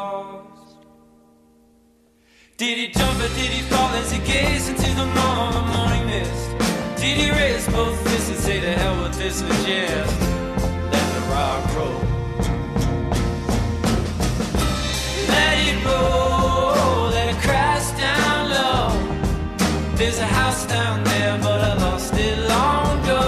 Paused. Did he jump or did he fall as he gazed into the morning mist? Did he raise both fists and say to hell with this and just let the rock roll? Let it roll, let it crash down low. There's a house down there but I lost it long ago.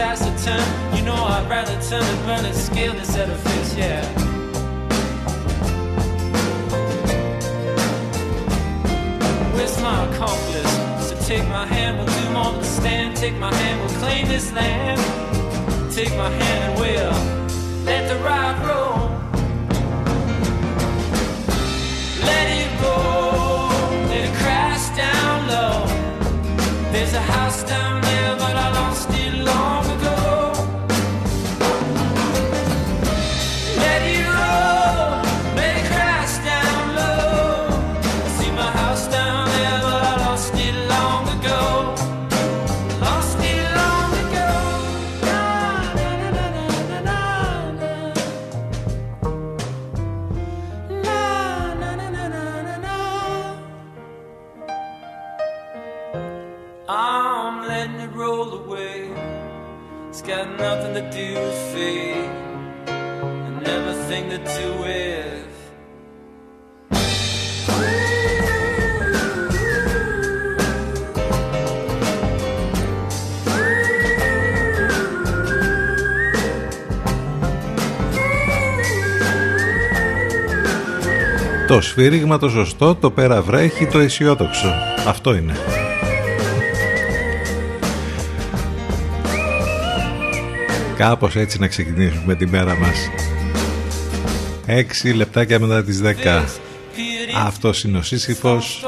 Taciturn, you know I'd rather turn and run and scale this edifice, yeah. Where's my accomplice? So take my hand, we'll do more than stand. Take my hand, we'll claim this land. Take my hand and we'll let the ride roll. Let it roll, let it crash down low. There's a house down there but I lost it long ago. Let it roll, let it crash down low. I see my house down there but I lost it long ago. Lost it long ago. Na na na na na na. Na na na na na na. I'm letting it roll away. It's got nothing to do with fate and everything to do with. Το σφύριγμα το σωστό, το πέρα βρέχει, το αισιόδοξο. Αυτό είναι. Κάπως έτσι να ξεκινήσουμε την μέρα μας. 6 λεπτάκια μετά τις 10. Αυτός είναι ο Σύσυφος.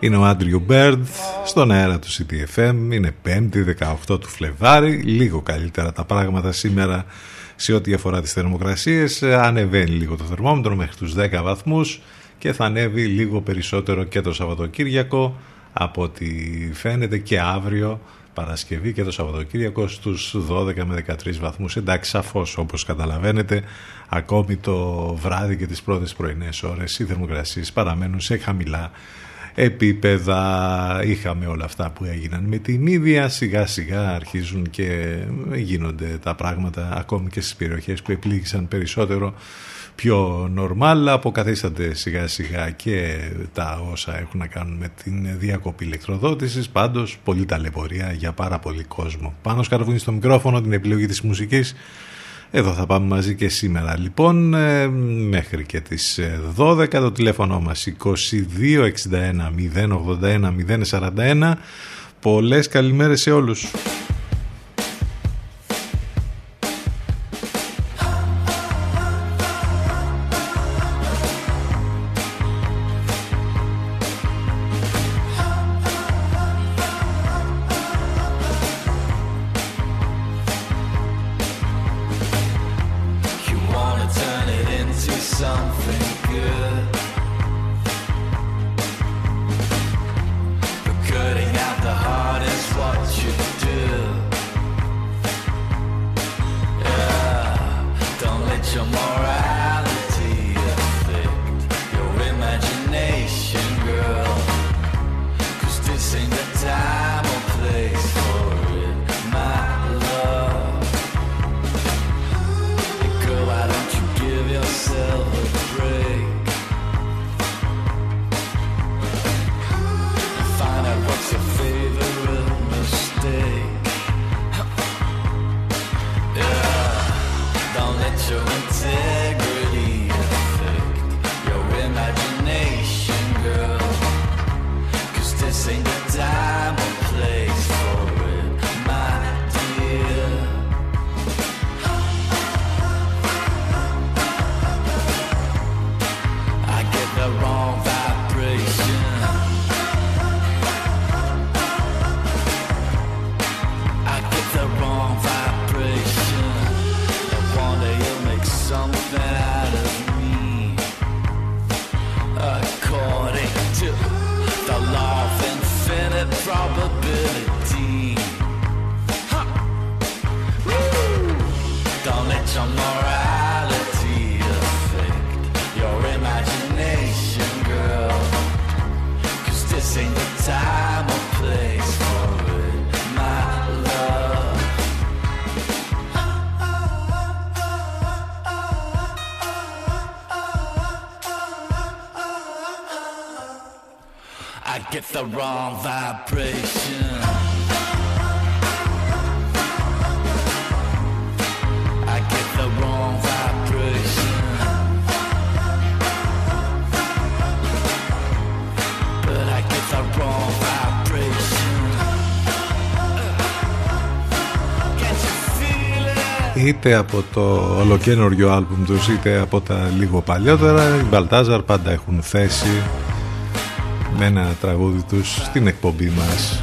Είναι ο Άντριου Μπέρντ. Στον αέρα του CTFM. Είναι 5η 18 του Φλεβάρη. Λίγο καλύτερα τα πράγματα σήμερα σε ό,τι αφορά τις θερμοκρασίες. Ανεβαίνει λίγο το θερμόμετρο μέχρι τους 10 βαθμούς και θα ανέβει λίγο περισσότερο και το Σαββατοκύριακο από ό,τι φαίνεται, και αύριο Παρασκευή και το Σαββατοκύριακο στους 12 με 13 βαθμούς. Εντάξει, σαφώς όπως καταλαβαίνετε, ακόμη το βράδυ και τις πρώτες πρωινές ώρες οι θερμοκρασίες παραμένουν σε χαμηλά επίπεδα. Είχαμε όλα αυτά που έγιναν με την ίδια, σιγά σιγά αρχίζουν και γίνονται τα πράγματα ακόμη και στις περιοχές που επλήγησαν περισσότερο πιο νορμάλ. Αποκαθίστανται σιγά σιγά και τα όσα έχουν να κάνουν με την διακοπή ηλεκτροδότησης. Πάντως πολλή ταλαιπωρία για πάρα πολύ κόσμο. Πάνος Καρβούνης στο μικρόφωνο, την επιλογή της μουσικής Εδώ θα πάμε μαζί και σήμερα λοιπόν μέχρι και τις 12. Το τηλέφωνο μας 2261 081 041. Πολλές καλημέρες σε όλους. The wrong vibration. I get the wrong vibration, but I get the wrong vibration. Είτε από το ολοκαίνουργιο άλμπουμ τους, είτε από τα λίγο παλιότερα, οι Μπαλτάζαρ πάντα έχουν θέση με ένα τραγούδι τους στην εκπομπή μας.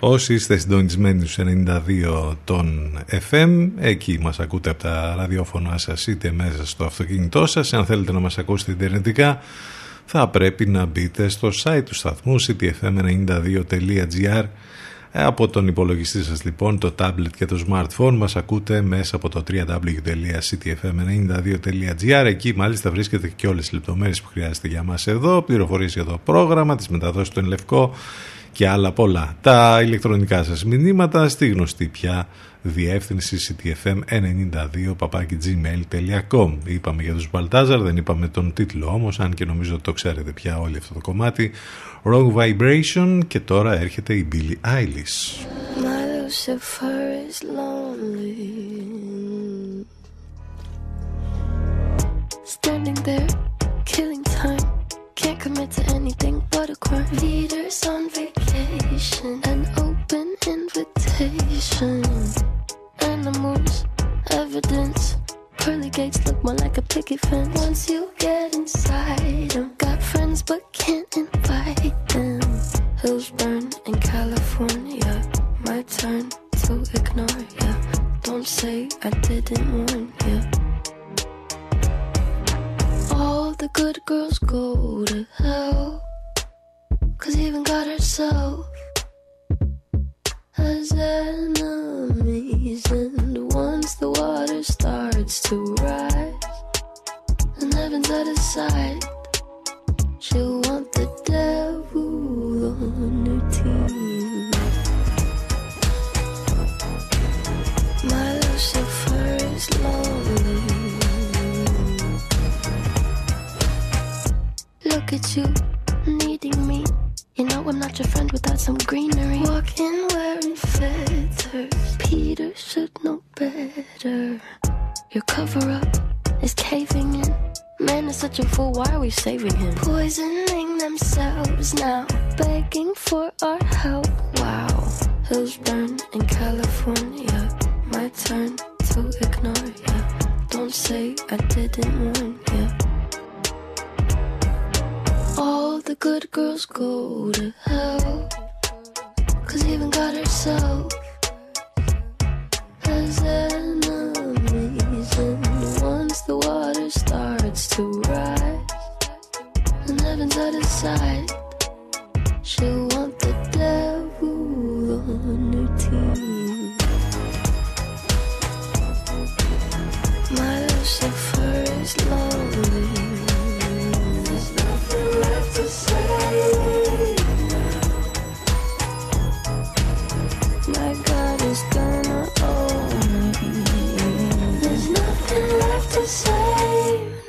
Όσοι είστε συντονισμένοι στους 92 των FM, εκεί μας ακούτε από τα ραδιόφωνά σας είτε μέσα στο αυτοκίνητό σας. Αν θέλετε να μας ακούσετε ιντερνετικά, θα πρέπει να μπείτε στο site του σταθμού cityfm92.gr. Από τον υπολογιστή σας λοιπόν, το tablet και το smartphone, μας ακούτε μέσα από το www.cityfm92.gr. Εκεί μάλιστα βρίσκεται και όλες τις λεπτομέρειες που χρειάζεται για μας εδώ, πληροφορίες για το πρόγραμμα, τις μεταδόσεις του Εν Λευκό και άλλα πολλά. Τα ηλεκτρονικά σας μηνύματα στη γνωστή πια διεύθυνση cityfm92.gmail.com. Είπαμε για τους Μπαλτάζαρ, δεν είπαμε τον τίτλο όμως, αν και νομίζω ότι το ξέρετε πια όλοι αυτό το κομμάτι. Wrong Vibration, και τώρα έρχεται η Billie Eilish. My Lucifer is lonely, standing there, killing time. Can't commit to anything but a crime. Leaders on vacation, an open invitation. Animals, evidence. Pearly gates look more like a picket fence. Once you get inside, I've got friends but can't invite them. Hills burn in California, my turn to ignore ya. Don't say I didn't warn ya. All the good girls go to hell, 'cause even God herself has enemies, and once the water starts to rise and heaven's out of sight, she'll want the devil on her team. My Lucifer is lonely. Look at you, needing me. You know I'm not your friend without some greenery. Walking wearing feathers, Peter should know better. Your cover-up is caving in. Man is such a fool, why are we saving him? Poisoning themselves now, begging for our help. Wow, hills burn in California. My turn to ignore ya. Yeah. Don't say I didn't warn ya. Yeah. All the good girls go to hell, 'cause even God herself has enemies. And once the water starts to rise and heaven's out of sight, she'll want the devil on her team. My Lucifer is lonely. There's nothing left to say. My God is gonna own me. There's nothing left to say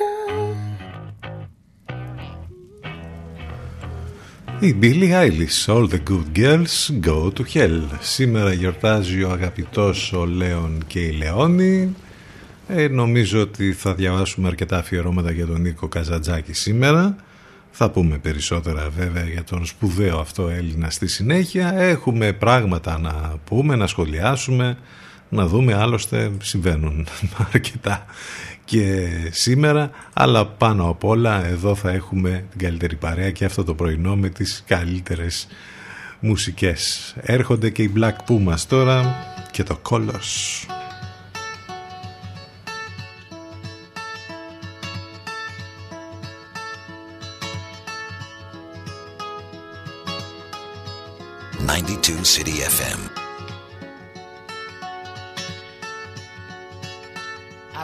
now. Η Billie Eilish, All the Good Girls Go to Hell. Σήμερα γιορτάζει ο αγαπητός ο Λέων και η Λεόνη. Νομίζω ότι θα διαβάσουμε αρκετά αφιερώματα για τον Νίκο Καζαντζάκη σήμερα. Θα πούμε περισσότερα βέβαια για τον σπουδαίο αυτό Έλληνα στη συνέχεια. Έχουμε πράγματα να πούμε, να σχολιάσουμε, να δούμε. Άλλωστε συμβαίνουν αρκετά και σήμερα. Αλλά πάνω απ' όλα εδώ θα έχουμε την καλύτερη παρέα και αυτό το πρωινό με τις καλύτερες μουσικές. Έρχονται και οι Black Pumas τώρα και το Κόλος. City FM. I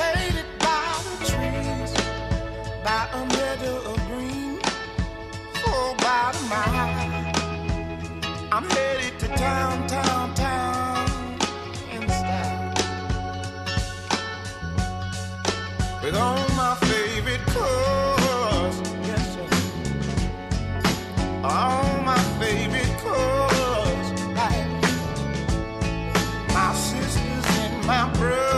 Shaded by the trees, by a meadow of green, oh, by the mile. I'm headed to town, town, town, in style. With all my favorite colors, yes sir, all my favorite colors, like my sisters and my brothers.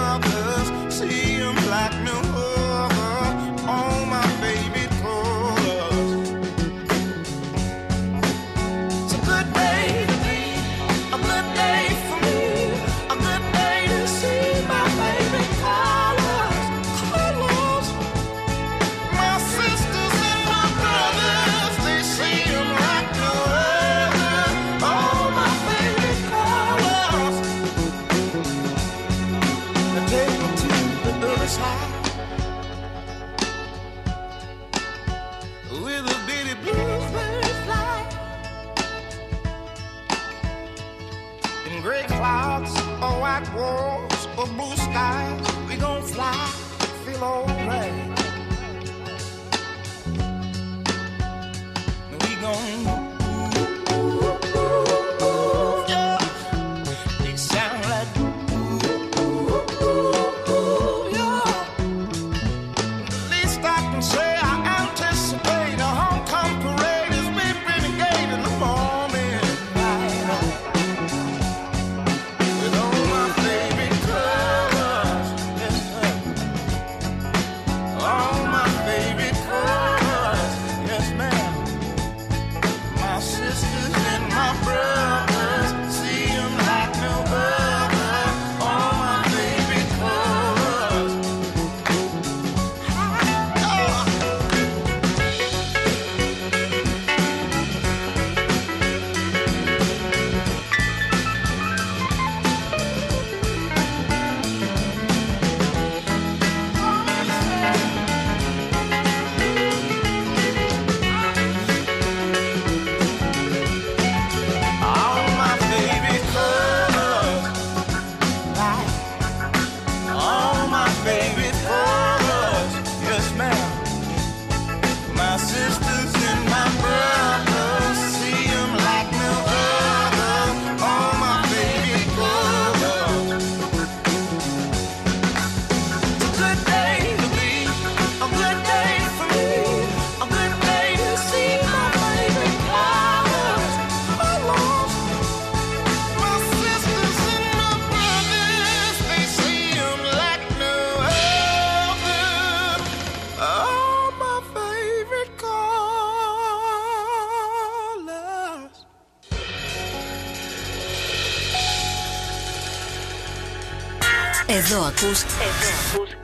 Εδώ ακούς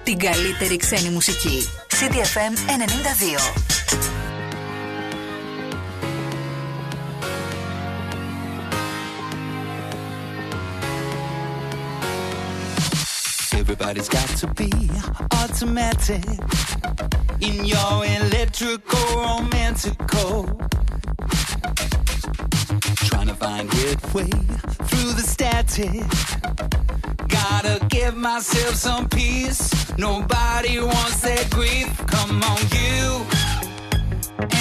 την καλύτερη ξένη μουσική. City FM 92. Everybody's got to be automatic in your electrical romantical, trying to find your way through the static. Gotta give myself some peace. Nobody wants that grief. Come on, you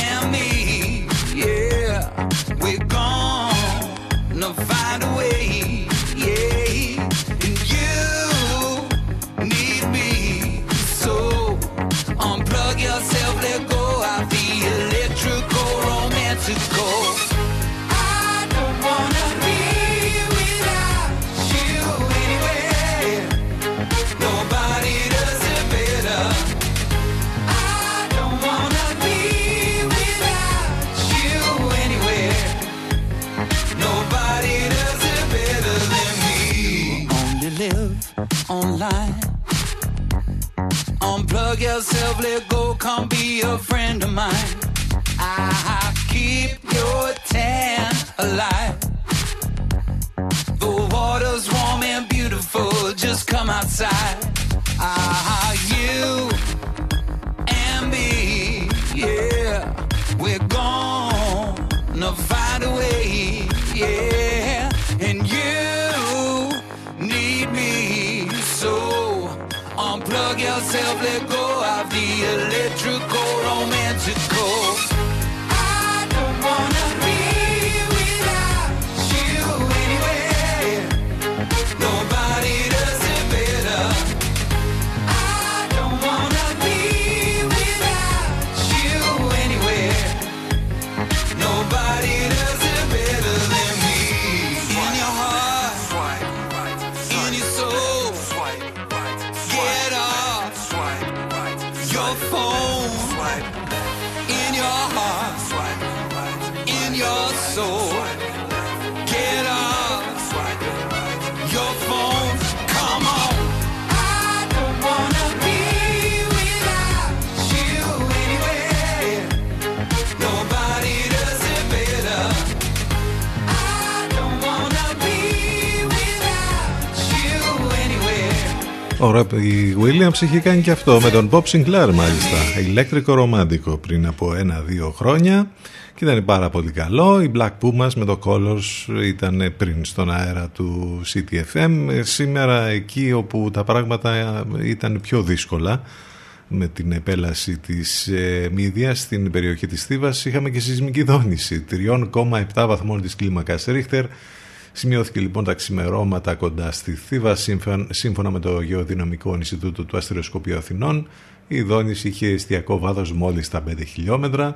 and me, yeah. We're gonna find a way, yeah. And you need me, so unplug yourself, let go of the electrical romantical. Online, unplug yourself, let go, come be a friend of mine. I keep your tan alive. The water's warm and beautiful, just come outside. You and me, yeah, we're gonna find a way, yeah, and you need me, so unplug yourself, let go of the electrical romantical. I don't wanna be without you anywhere. Nobody does it better. I don't wanna be without you anywhere. Nobody does it better than me. In your heart, in your soul, get up, your phone, in your heart, in your soul, get up, your phone, come on. I don't wanna be without you anywhere. Nobody does it better. I don't wanna be without you anywhere. Ωραία, η Williams είχε κάνει και αυτό με τον Bob Sinclair, μάλιστα. Ηλέκτρικο ρομάντικο πριν από 1-2 χρόνια και ήταν πάρα πολύ καλό. Η Black Pumas με το Colors ήταν πριν στον αέρα του City FM. Σήμερα εκεί όπου τα πράγματα ήταν πιο δύσκολα με την επέλαση της Μηδίας στην περιοχή της Θήβας, είχαμε και σεισμική δόνηση 3,7 βαθμών της κλίμακας Ρίχτερ. Σημειώθηκε λοιπόν τα ξημερώματα κοντά στη Θήβα. Σύμφωνα με το Γεωδυναμικό Ινστιτούτο του Αστεροσκοπείου Αθηνών, η δόνηση είχε εστιακό βάθος μόλις τα 5 χιλιόμετρα.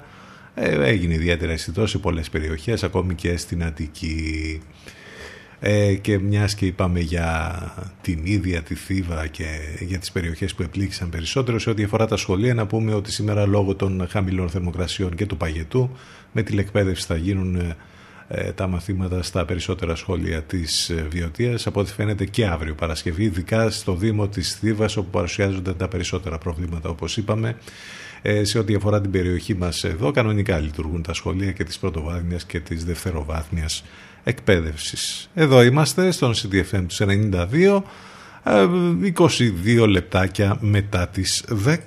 Έγινε ιδιαίτερα αισθητό σε πολλές περιοχές, ακόμη και στην Αττική. Και μιας και είπαμε για την ίδια τη Θήβα και για τις περιοχές που επλήγησαν περισσότερο, σε ό,τι αφορά τα σχολεία να πούμε ότι σήμερα λόγω των χαμηλών θερμοκρασιών και του παγετού με τηλεκπαίδευση θα γίνουν τα μαθήματα στα περισσότερα σχολεία της Βιωτίας, από ό,τι φαίνεται και αύριο Παρασκευή, ειδικά στο Δήμο της Θήβας όπου παρουσιάζονται τα περισσότερα προβλήματα, όπως είπαμε. Σε ό,τι αφορά την περιοχή μας εδώ, κανονικά λειτουργούν τα σχολεία και της πρωτοβάθμιας και της δευτεροβάθμιας εκπαίδευσης. Εδώ είμαστε στον CDFM του 92, 22 λεπτάκια μετά τις 10.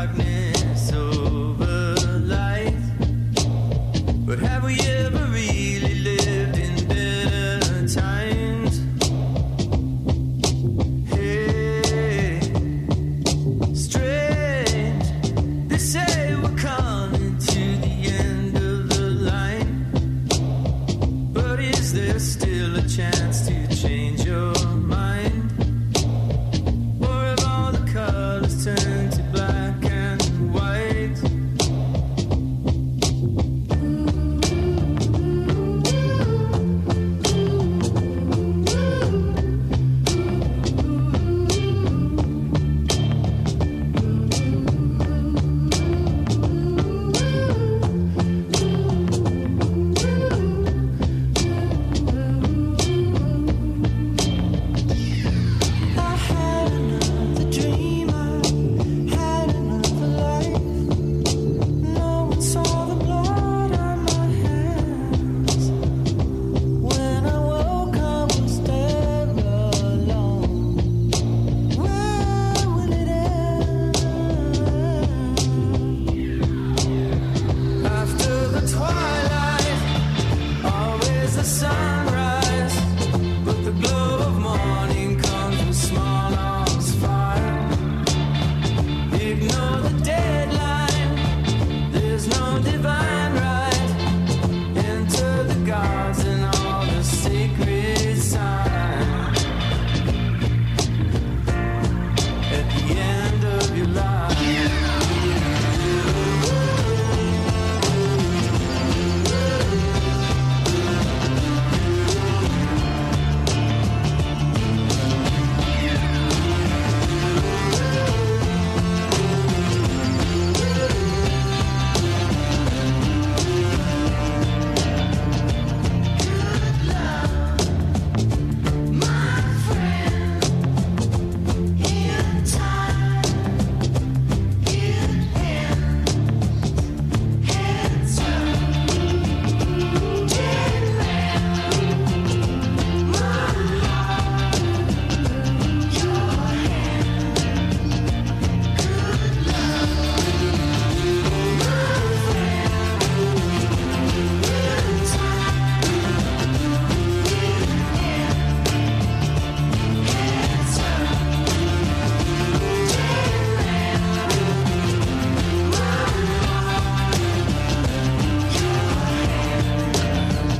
Darkness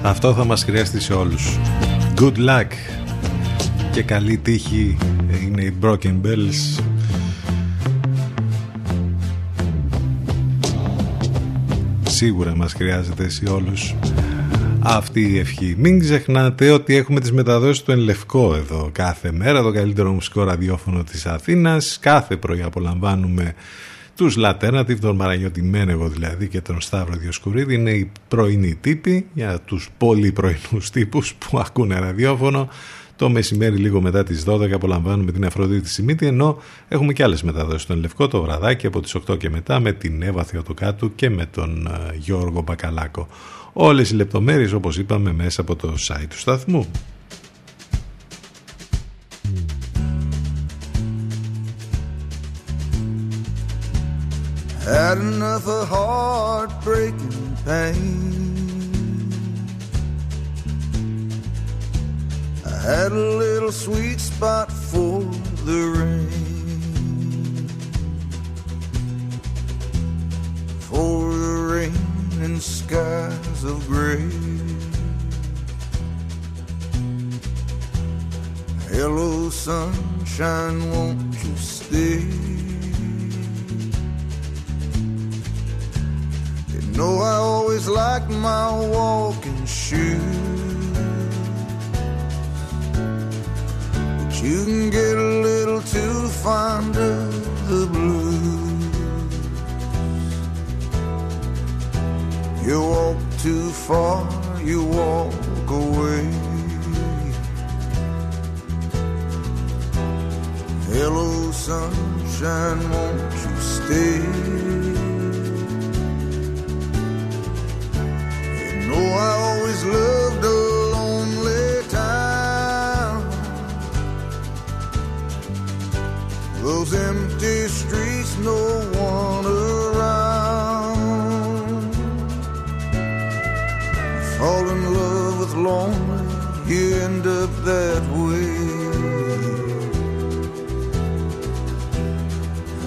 Αυτό θα μας χρειαστεί σε όλους. Good luck και καλή τύχη. Είναι οι Broken Bells. Σίγουρα μας χρειάζεται σε όλους αυτή η ευχή. Μην ξεχνάτε ότι έχουμε τις μεταδόσεις του Εν Λευκό εδώ κάθε μέρα, το καλύτερο μουσικό ραδιόφωνο της Αθήνας. Κάθε πρωί απολαμβάνουμε τους Λατέρνατιβ, τον Μαραγιώτη Μένεγο δηλαδή και τον Σταύρο Διοσκουρίδη. Είναι οι πρωινοί τύποι για τους πολυπρωινούς τύπους που ακούνε ραδιόφωνο. Το μεσημέρι λίγο μετά τις 12 απολαμβάνουμε την Αφροδίτη Σιμίτη, ενώ έχουμε και άλλες μεταδόσεις στον Λευκό το βραδάκι από τις 8 και μετά με την Εύα Θεοτοκάτου και με τον Γιώργο Μπακαλάκο. Όλες οι λεπτομέρειες όπως είπαμε μέσα από το site του σταθμού. Had enough of heartbreaking pain. I had a little sweet spot for the rain, for the rain and skies of gray. Hello, sunshine, won't you stay? No, I always like my walking shoes, but you can get a little too fond of the blues. You walk too far, you walk away. Hello, sunshine, won't you stay? Oh, I always loved a lonely town. Those empty streets, no one around. Fall in love with lonely, you end up that way.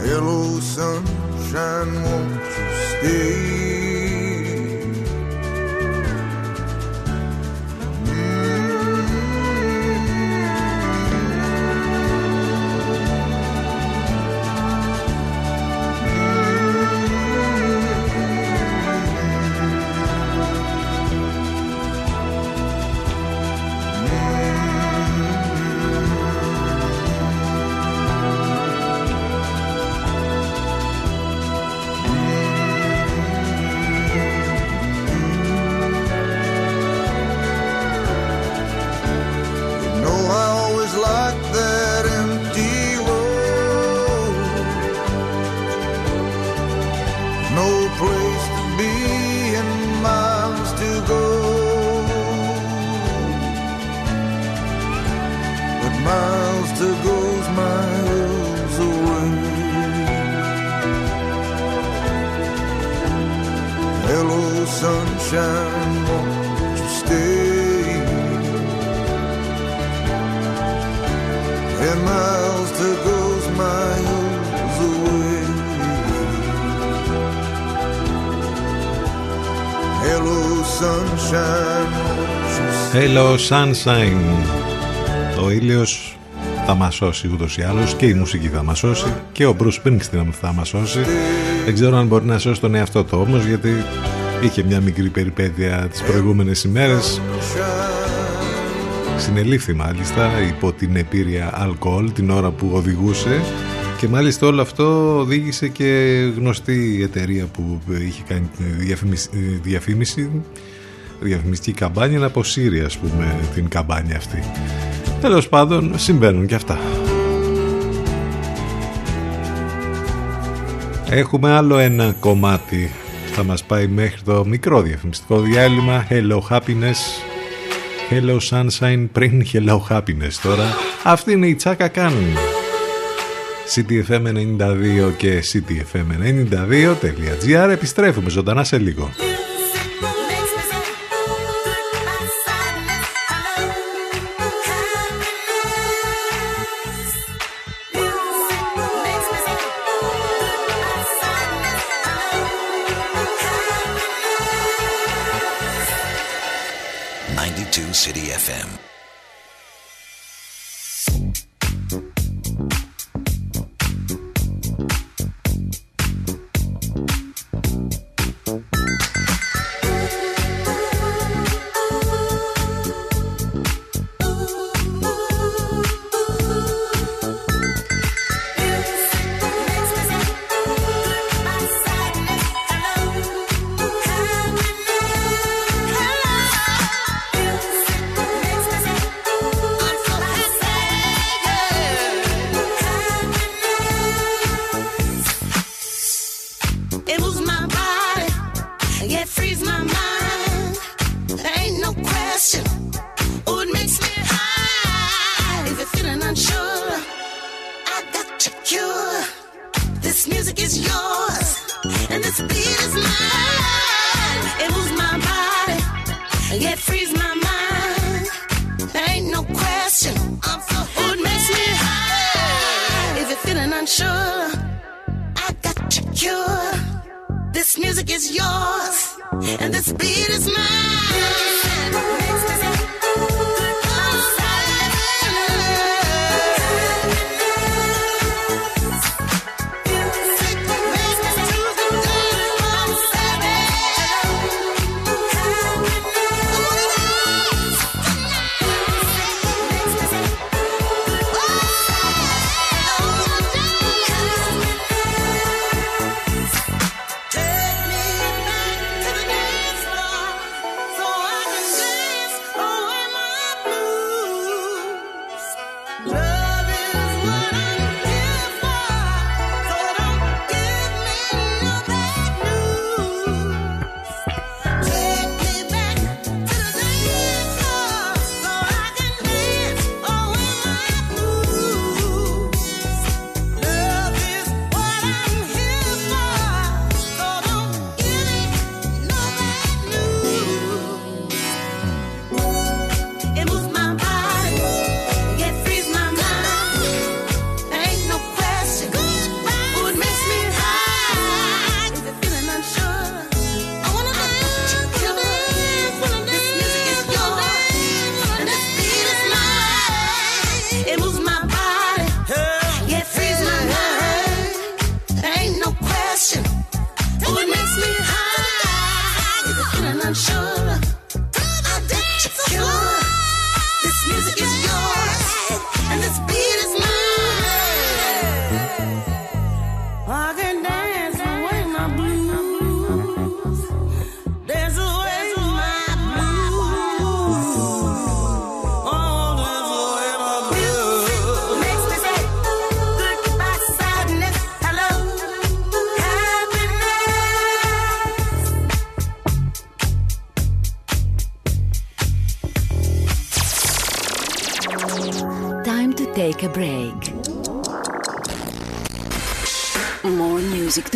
Hello, sunshine, won't you stay? Hello Sunshine. Ο ήλιος θα μας σώσει ούτως ή άλλως και η μουσική θα μας σώσει και ο Bruce Springsteen θα μας σώσει. Δεν ξέρω αν μπορεί να σώσει τον εαυτό του όμως, γιατί είχε μια μικρή περιπέτεια τις προηγούμενες ημέρες. Συνελήφθη μάλιστα υπό την επίρρεια αλκοόλ την ώρα που οδηγούσε. Και μάλιστα όλο αυτό οδήγησε και γνωστή εταιρεία που είχε κάνει διαφημιστική καμπάνια να αποσύρει ας πούμε την καμπάνια αυτή. Τέλος πάντων συμβαίνουν και αυτά. Έχουμε άλλο ένα κομμάτι. Θα μας πάει μέχρι το μικρό διαφημιστικό διάλειμμα. Hello Happiness. Hello Sunshine πριν Hello Happiness τώρα. Αυτή είναι η Τσάκα Καν. City FM 92 και cityfm92.gr. Επιστρέφουμε ζωντανά σε λίγο. on City FM.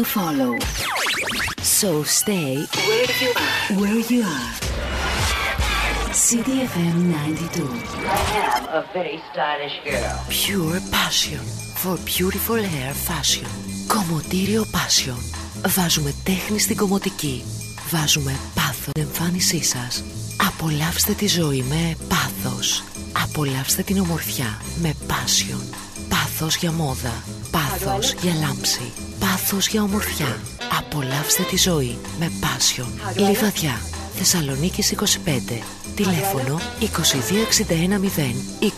To follow. So stay where you are. City FM 92. I am a very stylish girl. Pure passion for beautiful hair fashion. Κομμωτήριο Passion. Βάζουμε τέχνη στην κομμωτική. Βάζουμε πάθος στην εμφάνισή σας. Απολαύστε τη ζωή με πάθος. Απολαύστε την ομορφιά με passion. Πάθος για μόδα. Πάθος για λάμψη. Πάθος για ομορφιά. Απολαύστε τη ζωή με Passion. Λιβαδιά, Θεσσαλονίκης 25. Τηλέφωνο 2261 0 20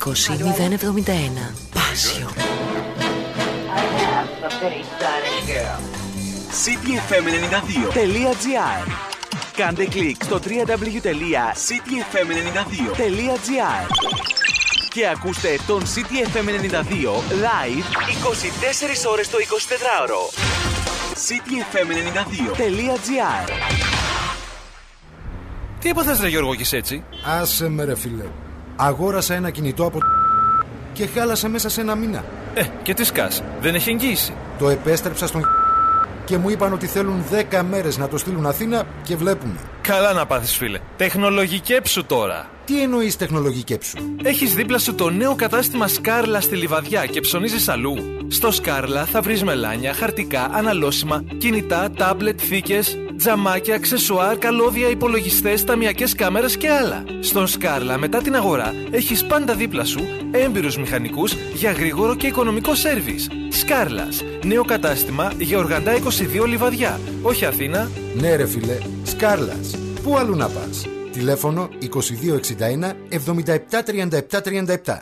071. Passion. cityfm92.gr. Κάντε κλικ στο www.cityfm92.gr και ακούστε τον City FM 92 live 24 ώρες το 24ωρο. cityfm92.gr. Τι έπαθες ρε Γιώργο και έτσι? Άσε με ρε φίλε. Αγόρασα ένα κινητό από και χάλασα μέσα σε ένα μήνα. Και τι σκάς? Δεν έχει εγγύηση? Το επέστρεψα στον και μου είπαν ότι θέλουν 10 μέρες να το στείλουν Αθήνα και βλέπουμε. Καλά να πάθεις φίλε. Τεχνολογικέψου τώρα. Τι εννοείς τεχνολογικέψου? Έχεις δίπλα σου το νέο κατάστημα Σκάρλα στη Λιβαδιά και ψωνίζεις αλλού? Στο Σκάρλα θα βρεις μελάνια, χαρτικά, αναλώσιμα, κινητά, τάμπλετ, θήκες. τζαμάκια, αξεσουάρ, καλώδια, υπολογιστές, ταμιακές κάμερες και άλλα. Στον Scarla, μετά την αγορά, έχεις πάντα δίπλα σου έμπειρους μηχανικούς για γρήγορο και οικονομικό σέρβις. Scarla, νέο κατάστημα για Οργαντά 22 Λιβαδιά, όχι Αθήνα. Ναι ρε φίλε, Scarla, πού αλλού να πας? Τηλέφωνο 2261 77 37 37.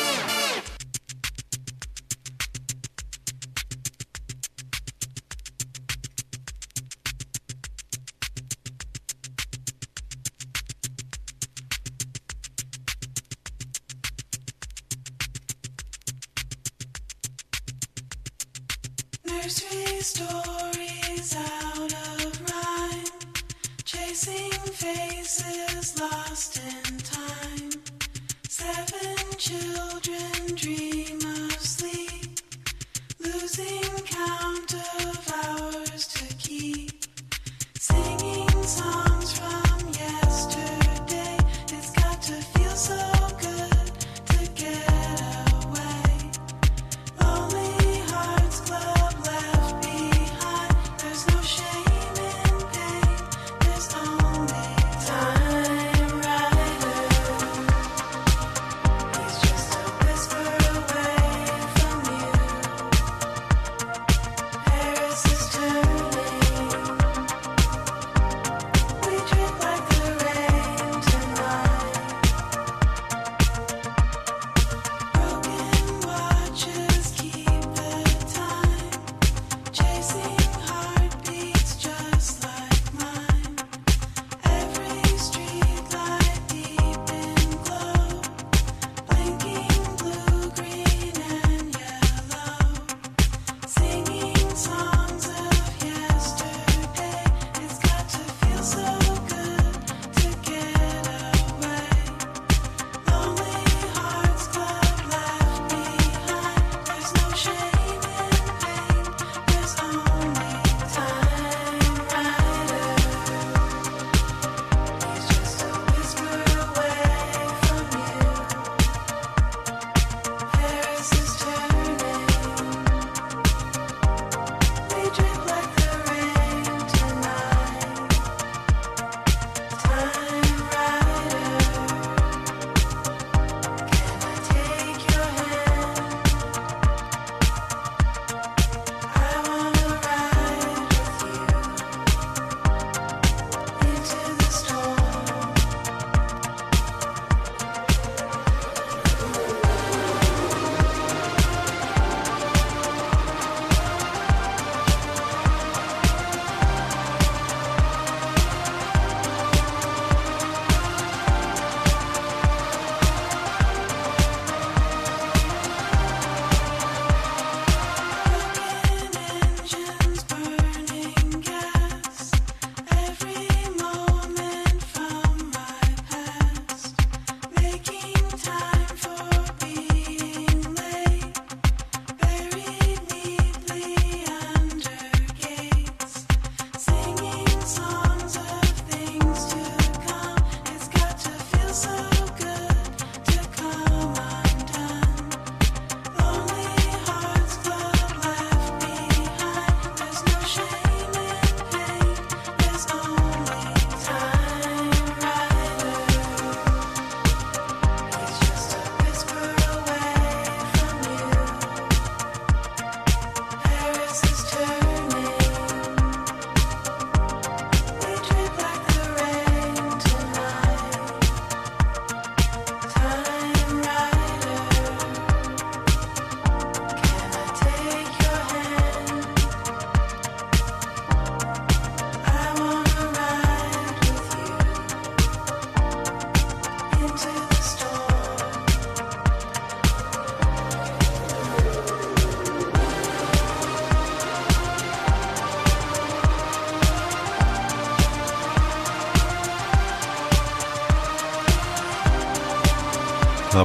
Stories out of rhyme, chasing faces lost in time. 7 children dream of sleep, losing count of hours to keep, singing songs from yesterday. It's got to feel so good to get away. Lonely hearts club left. Whisper.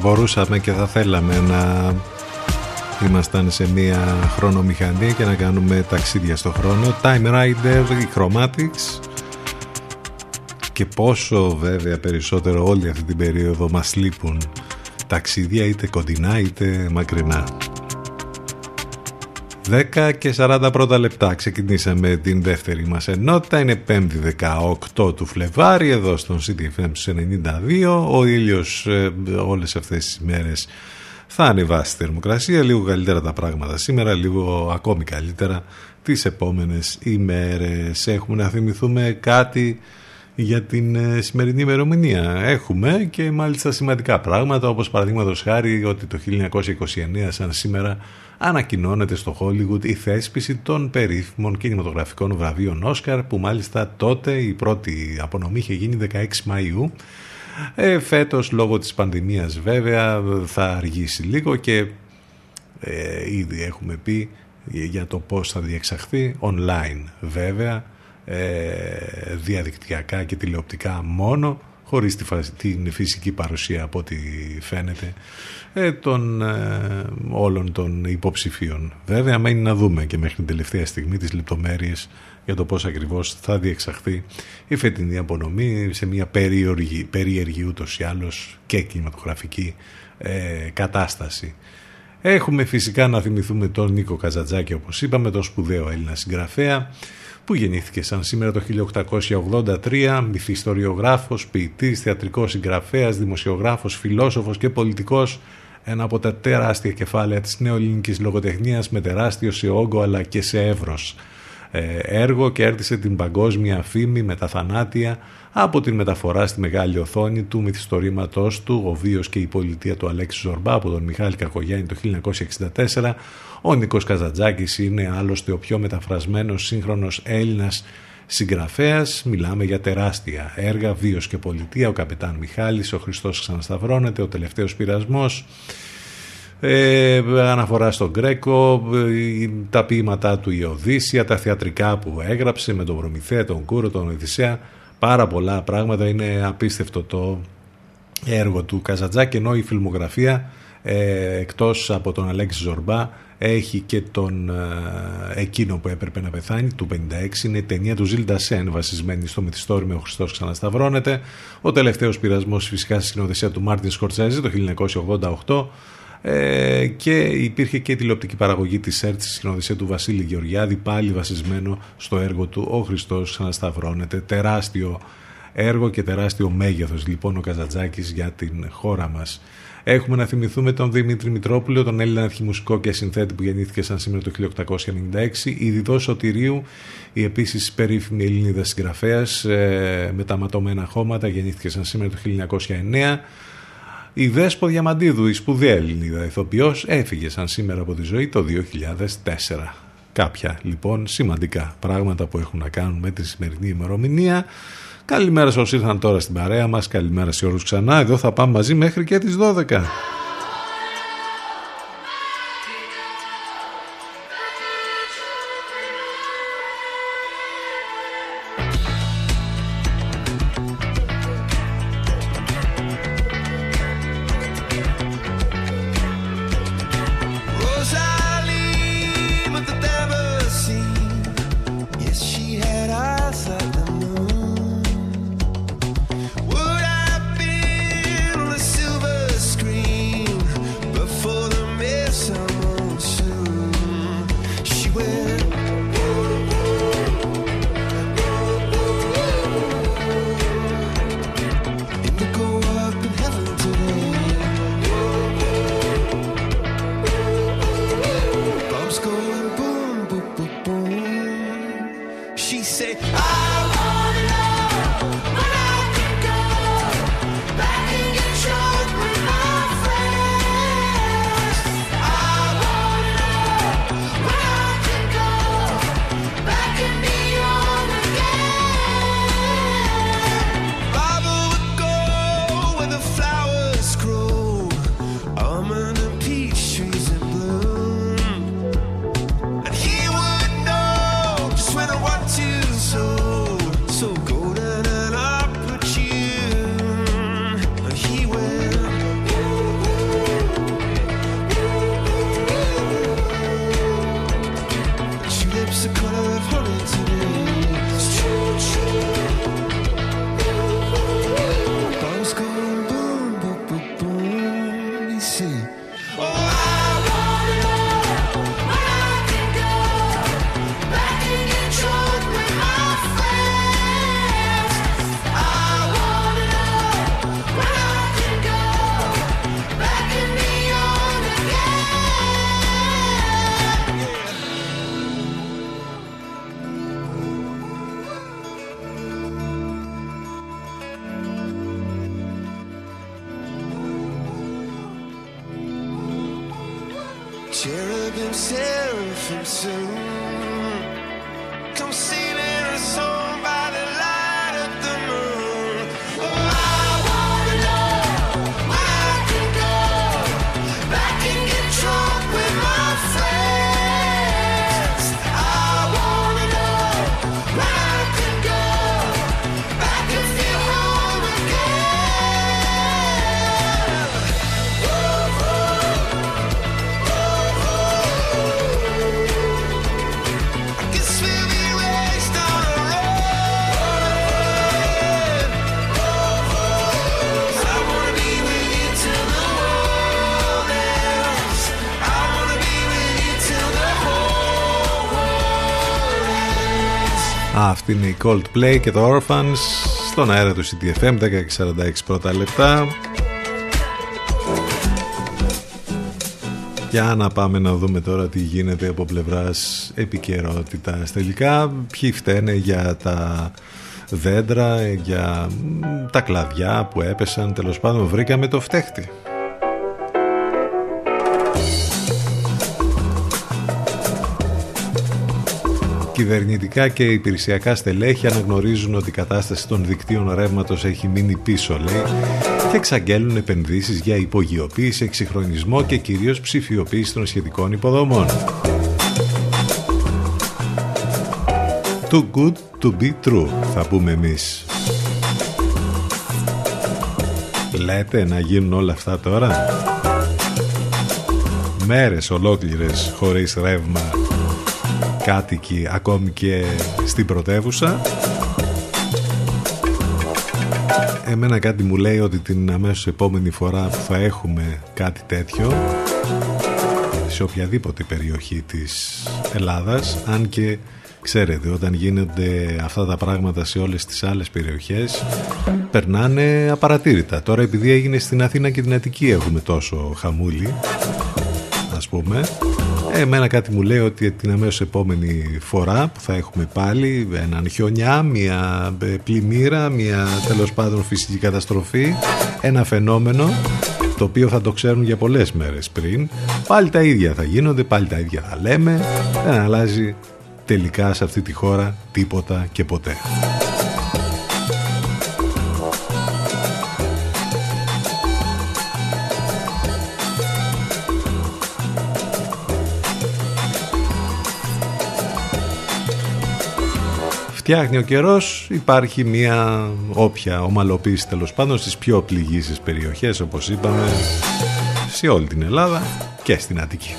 μπορούσαμε και θα θέλαμε να ήμασταν σε μια χρονομηχανία και να κάνουμε ταξίδια στο χρόνο. Time Rider, η Chromatics. Και πόσο βέβαια περισσότερο όλη αυτή την περίοδο μας λείπουν ταξίδια, είτε κοντινά είτε μακρινά. 10 και 40 πρώτα λεπτά, ξεκινήσαμε την δεύτερη μας ενότητα. Είναι 5η 18 του Φλεβάρι, εδώ στον City FM 92. Ο ήλιος όλες αυτές τις μέρες θα ανεβάσει η θερμοκρασία, λίγο καλύτερα τα πράγματα σήμερα, λίγο ακόμη καλύτερα τις επόμενες ημέρες. Έχουμε να θυμηθούμε κάτι για την σημερινή ημερομηνία. Έχουμε και μάλιστα σημαντικά πράγματα, όπως παραδείγματος χάρη ότι το 1929 σαν σήμερα ανακοινώνεται στο Χόλιγουτ η θέσπιση των περίφημων κινηματογραφικών βραβείων Όσκαρ, που μάλιστα τότε η πρώτη απονομή είχε γίνει 16 Μαΐου. Φέτος λόγω της πανδημίας βέβαια θα αργήσει λίγο και ήδη έχουμε πει για το πώς θα διεξαχθεί online βέβαια, διαδικτυακά και τηλεοπτικά μόνο, χωρίς την φυσική παρουσία από ό,τι φαίνεται των όλων των υποψηφίων. Βέβαια μένει να δούμε και μέχρι την τελευταία στιγμή τις λεπτομέρειες για το πώς ακριβώς θα διεξαχθεί η φετινή απονομή σε μια περίεργη ούτως ή άλλως και κινηματογραφική κατάσταση. Έχουμε φυσικά να θυμηθούμε τον Νίκο Καζαντζάκη, όπως είπαμε, τον σπουδαίο Έλληνα συγγραφέα που γεννήθηκε σαν σήμερα το 1883, μυθιστοριογράφος, ποιητής, θεατρικός συγγραφέας, δημοσιογράφος, φιλόσοφος και πολιτικός, ένα από τα τεράστια κεφάλαια της νεοελληνικής λογοτεχνίας, με τεράστιο σε όγκο αλλά και σε εύρος έργο. Κέρδισε την παγκόσμια φήμη με τα θανάτια από την μεταφορά στη μεγάλη οθόνη του μυθιστορήματός του «Ο βίος και η πολιτεία του Αλέξη Ζορμπά» από τον Μιχάλη Κακογιάννη το 1964. Ο Νίκος Καζαντζάκης είναι άλλωστε ο πιο μεταφρασμένος σύγχρονος Έλληνας συγγραφέας. Μιλάμε για τεράστια έργα, «Βίος και πολιτεία», «Ο Καπετάν Μιχάλης», «Ο Χριστός ξανασταυρώνεται», «Ο τελευταίος πειρασμός», αναφορά στον Γκρέκο, τα ποίηματά του «Η Οδύσσια», τα θεατρικά που έγραψε με τον Προμηθέα, τον Κούρο, τον Οδυσσέα, πάρα πολλά πράγματα. Είναι απίστευτο το έργο του Καζαντζάκη, ενώ η φιλμογραφία εκτός από τον Αλέξη Ζορμπά έχει και τον «Εκείνο που έπρεπε να πεθάνει» του 1956. Είναι η ταινία του Ζιλ Ντασέν βασισμένη στο μυθιστόρημιο «Ο Χριστός ξανασταυρώνεται». «Ο τελευταίος πειρασμός» φυσικά στη σκηνοθεσία του Μάρτιν Σκορσέζη το 1988. Και υπήρχε και η τηλεοπτική παραγωγή της ΕΡΤ στη σκηνοθεσία του Βασίλη Γεωργιάδη, πάλι βασισμένο στο έργο του «Ο Χριστός ξανασταυρώνεται». Τεράστιο έργο και τεράστιο μέγεθος λοιπόν ο Καζαντζάκης για την χώρα μας. Έχουμε να θυμηθούμε τον Δημήτρη Μητρόπουλο, τον Έλληνα αρχιμουσικό και συνθέτη που γεννήθηκε σαν σήμερα το 1896, Ειδιδός Σωτηρίου, η επίσης περίφημη Ελληνίδα συγγραφέας, με τα ματωμένα χώματα, γεννήθηκε σαν σήμερα το 1909. Η Δέσπο Διαμαντίδου, η σπουδαία Ελληνίδα ηθοποιός, έφυγε σαν σήμερα από τη ζωή το 2004. Κάποια λοιπόν σημαντικά πράγματα που έχουν να κάνουν με τη σημερινή ημερομηνία. Καλημέρα σε όσους ήρθαν τώρα στην παρέα μας, καλημέρα σε όλους ξανά. Εδώ θα πάμε μαζί μέχρι και τις 12. Αυτή είναι η Coldplay και το Orphans στον αέρα του City FM, 10:46 πρώτα λεπτά. Για να πάμε να δούμε τώρα τι γίνεται από πλευράς επικαιρότητας. Τελικά ποιοι φταίνε για τα δέντρα, για τα κλαδιά που έπεσαν, τέλος πάντων βρήκαμε το φταίχτη. Κυβερνητικά και υπηρεσιακά στελέχη αναγνωρίζουν ότι η κατάσταση των δικτύων ρεύματος έχει μείνει πίσω, λέει, και εξαγγέλνουν επενδύσεις για υπογειοποίηση, εξυγχρονισμό και κυρίως ψηφιοποίηση των σχετικών υποδομών. Too good to be true, θα πούμε εμείς. Λέτε να γίνουν όλα αυτά τώρα? Μέρες ολόκληρες χωρίς ρεύμα. Κάτοικοι ακόμη και στην πρωτεύουσα. Εμένα κάτι μου λέει ότι την αμέσως επόμενη φορά που θα έχουμε κάτι τέτοιο σε οποιαδήποτε περιοχή της Ελλάδας, αν και ξέρετε όταν γίνονται αυτά τα πράγματα σε όλες τις άλλες περιοχές περνάνε απαρατήρητα. Τώρα επειδή έγινε στην Αθήνα και την Αττική έχουμε τόσο χαμούλι, ας πούμε, εμένα κάτι μου λέει ότι την αμέσως επόμενη φορά που θα έχουμε πάλι έναν χιονιά, μια πλημμύρα, μια τέλος πάντων φυσική καταστροφή, ένα φαινόμενο το οποίο θα το ξέρουν για πολλές μέρες πριν, πάλι τα ίδια θα γίνονται, πάλι τα ίδια θα λέμε, δεν αλλάζει τελικά σε αυτή τη χώρα τίποτα και ποτέ. Φτιάχνει ο καιρός, υπάρχει μια όποια ομαλοποίηση τέλος πάντων στις πιο πληγήσεις περιοχές, όπως είπαμε, σε όλη την Ελλάδα και στην Αττική.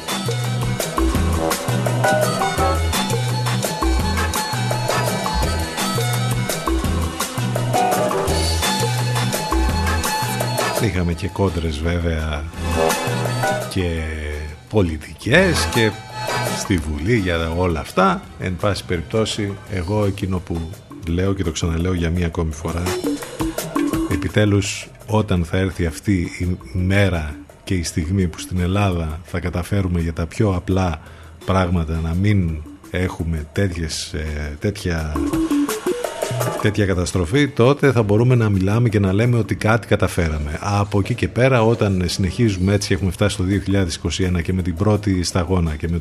Είχαμε και κόντρες βέβαια και πολιτικές και στη Βουλή για όλα αυτά. Εν πάση περιπτώσει, εγώ εκείνο που λέω και το ξαναλέω για μία ακόμη φορά, επιτέλους όταν θα έρθει αυτή η μέρα και η στιγμή που στην Ελλάδα θα καταφέρουμε για τα πιο απλά πράγματα να μην έχουμε τέτοια καταστροφή, τότε θα μπορούμε να μιλάμε και να λέμε ότι κάτι καταφέραμε. Από εκεί και πέρα, όταν συνεχίζουμε έτσι, έχουμε φτάσει στο 2021 και με την πρώτη σταγόνα και με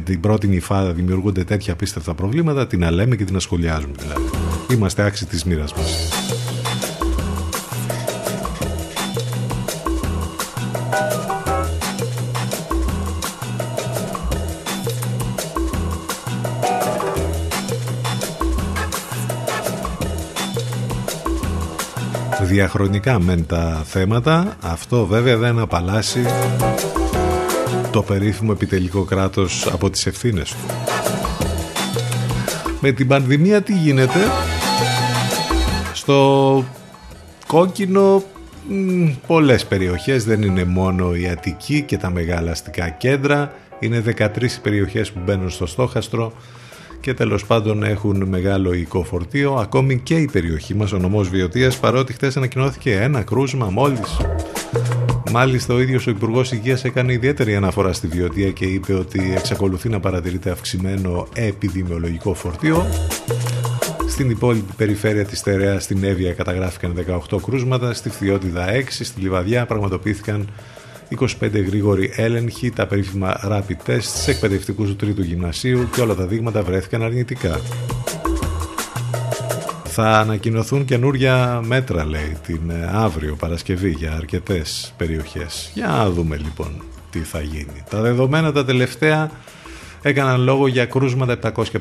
την πρώτη νυφάδα δημιουργούνται τέτοια απίστευτα προβλήματα, την να λέμε και την να σχολιάζουμε δηλαδή. Είμαστε άξιοι της μοίρας μας. Διαχρονικά μεν τα θέματα, αυτό βέβαια δεν απαλλάσσει το περίφημο επιτελικό κράτος από τις ευθύνες του. Με την πανδημία τι γίνεται? Στο κόκκινο πολλές περιοχές, δεν είναι μόνο η Αττική και τα μεγάλα αστικά κέντρα, είναι 13 περιοχές που μπαίνουν στο στόχαστρο και τέλος πάντων έχουν μεγάλο υλικό φορτίο. Ακόμη και η περιοχή μας, ο νομός Βιωτίας, παρότι χτες ανακοινώθηκε ένα κρούσμα μόλις. Μάλιστα ο ίδιος ο Υπουργός Υγείας έκανε ιδιαίτερη αναφορά στη Βιωτία και είπε ότι εξακολουθεί να παρατηρείται αυξημένο επιδημιολογικό φορτίο. Στην υπόλοιπη περιφέρεια της Στερεάς, στην Εύβοια, καταγράφηκαν 18 κρούσματα, στη Φθιώτιδα 6, στη Λιβαδιά πραγματοποιήθηκαν 25 γρήγοροι έλεγχοι, τα περίφημα rapid tests σε εκπαιδευτικούς του 3ου γυμνασίου και όλα τα δείγματα βρέθηκαν αρνητικά. Θα ανακοινωθούν καινούρια μέτρα, λέει, την αύριο Παρασκευή για αρκετές περιοχές. Για να δούμε λοιπόν τι θα γίνει. Τα δεδομένα τα τελευταία έκαναν λόγο για κρούσματα 755,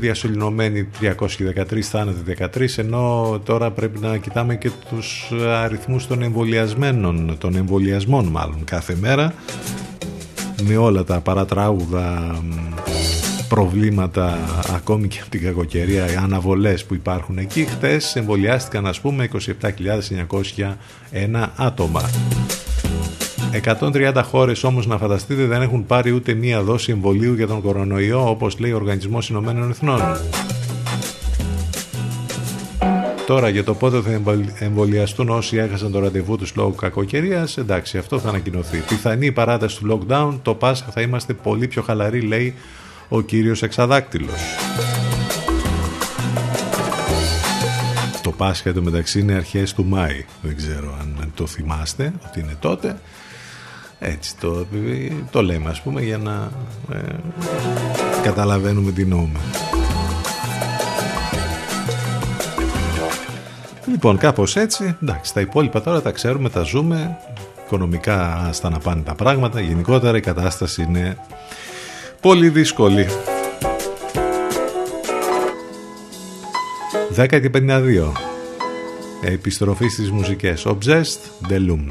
διασωληνωμένοι 313, θάνατοι 13, ενώ τώρα πρέπει να κοιτάμε και τους αριθμούς των εμβολιασμένων, των εμβολιασμών μάλλον κάθε μέρα, με όλα τα παρατράγουδα προβλήματα ακόμη και από την κακοκαιρία, αναβολές που υπάρχουν εκεί. Χτες εμβολιάστηκαν, ας πούμε, 27.901 άτομα. 130 χώρες όμως, να φανταστείτε, δεν έχουν πάρει ούτε μία δόση εμβολίου για τον κορονοϊό, όπως λέει ο Οργανισμός Ηνωμένων Εθνών. Τώρα για το πότε θα εμβολιαστούν όσοι έχασαν το ραντεβού τους λόγω κακοκαιρίας, εντάξει, αυτό θα ανακοινωθεί. Πιθανή παράταση του lockdown, το Πάσχα θα είμαστε πολύ πιο χαλαροί, λέει ο κύριος Εξαδάκτυλος. Το Πάσχα εντωμεταξύ είναι αρχές του Μάη, δεν ξέρω αν το θυμάστε ότι είναι τότε. Έτσι το λέμε, ας πούμε, για να καταλαβαίνουμε τι νόημα. Λοιπόν, κάπως έτσι. Εντάξει, τα υπόλοιπα τώρα τα ξέρουμε, τα ζούμε. Οικονομικά στα να πάνε τα πράγματα. Γενικότερα η κατάσταση είναι πολύ δύσκολη. 10:52. Επιστροφή στις μουσικές. Obsessed Delum.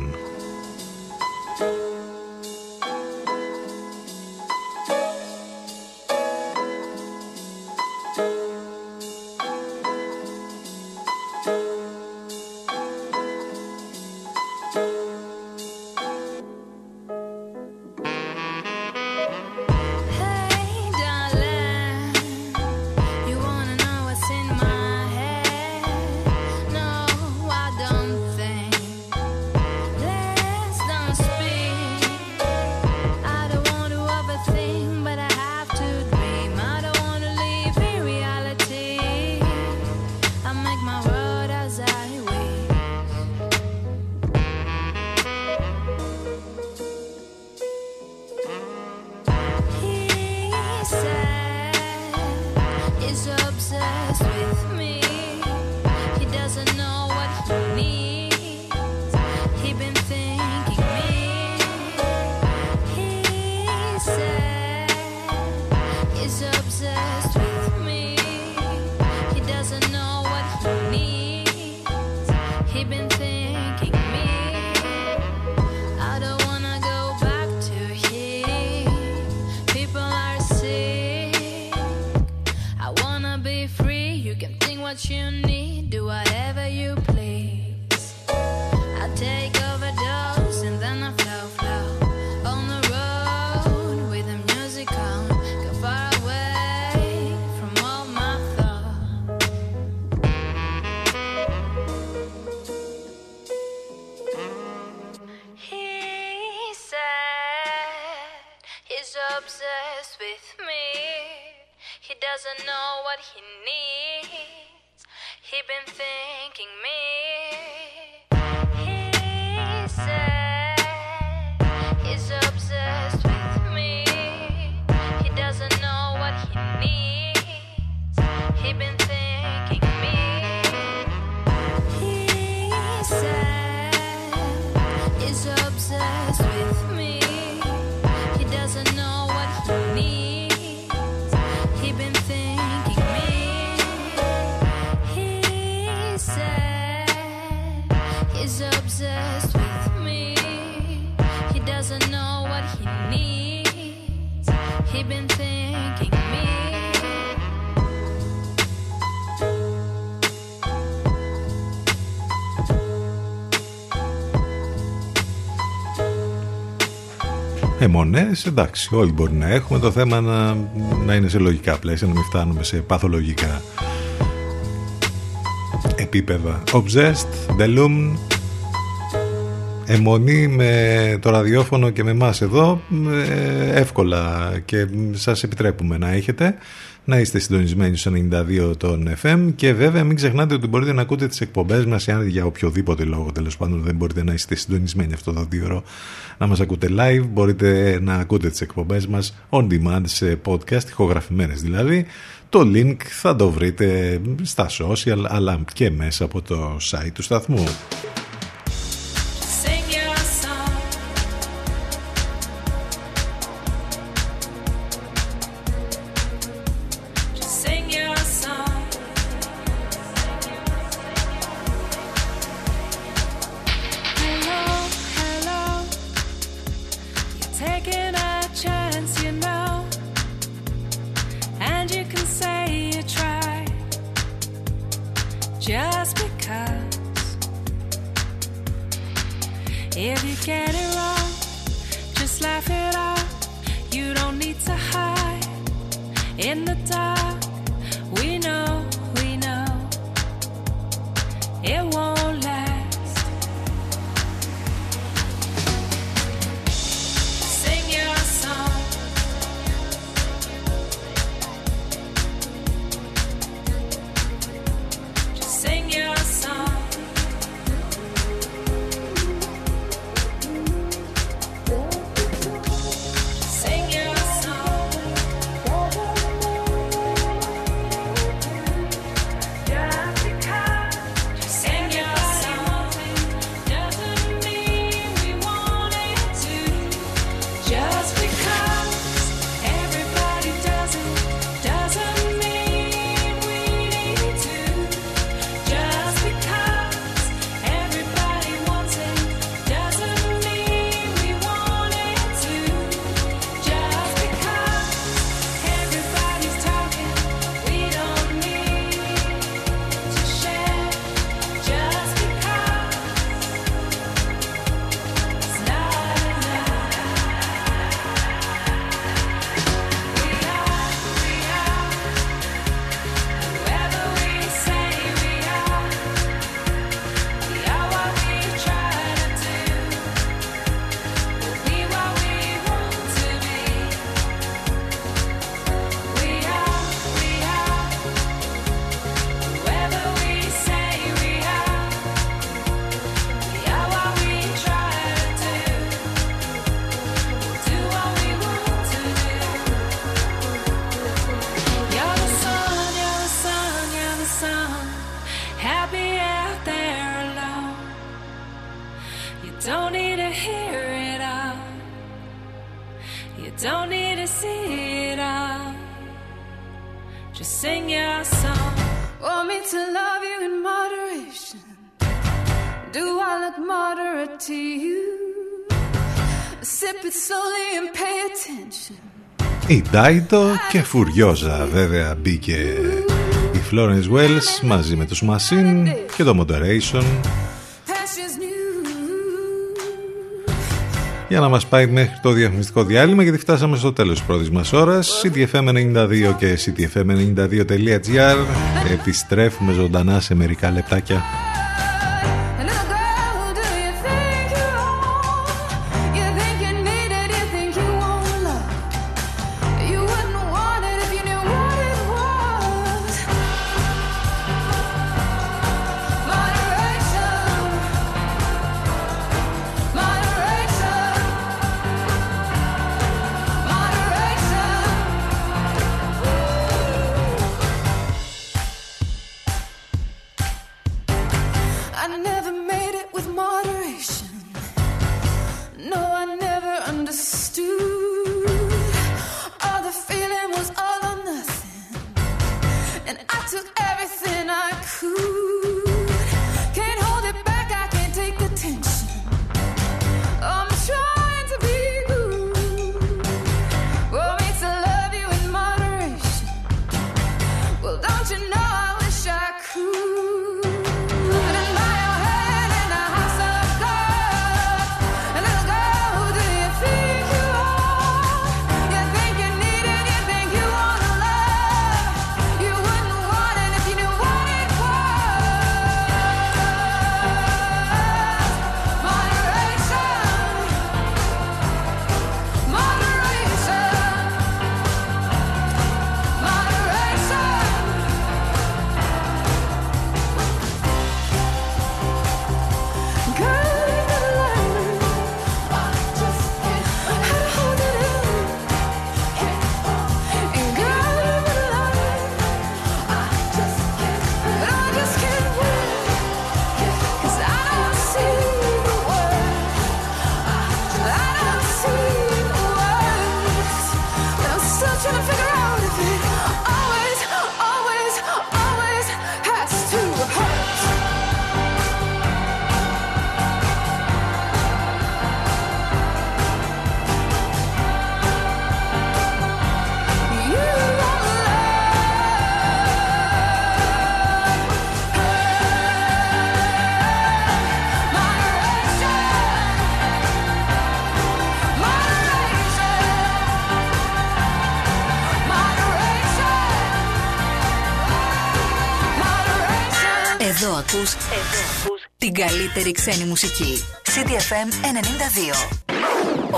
Αιμονές, εντάξει, όλοι μπορεί να έχουμε. Το θέμα να είναι σε λογικά πλαίσια, να μην φτάνουμε σε παθολογικά επίπεδα. Obsessed, Delum, αιμονή με το ραδιόφωνο και με εμάς εδώ, εύκολα, και σας επιτρέπουμε να έχετε. Να είστε συντονισμένοι στο 92 των FM, και βέβαια μην ξεχνάτε ότι μπορείτε να ακούτε τις εκπομπές μας, αν για οποιοδήποτε λόγο τέλος πάντων δεν μπορείτε να είστε συντονισμένοι αυτό το 2 ώρο να μας ακούτε live, μπορείτε να ακούτε τις εκπομπές μας on demand σε podcast, ηχογραφημένες δηλαδή. Το link θα το βρείτε στα social αλλά και μέσα από το site του σταθμού. Η Ντάιτο και Φουριόζα, βέβαια μπήκε η Florence Welch μαζί με τους Machine και το Moderation για να μας πάει μέχρι το διαφημιστικό διάλειμμα, γιατί φτάσαμε στο τέλος της πρώτης μας ώρας. CityFM92 και cityfm92.gr. Επιστρέφουμε ζωντανά σε μερικά λεπτάκια. Εδώ ακούς την καλύτερη ξένη μουσική. City FM 92.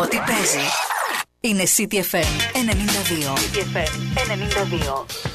Ό,τι παίζει είναι City FM 92. City FM 92.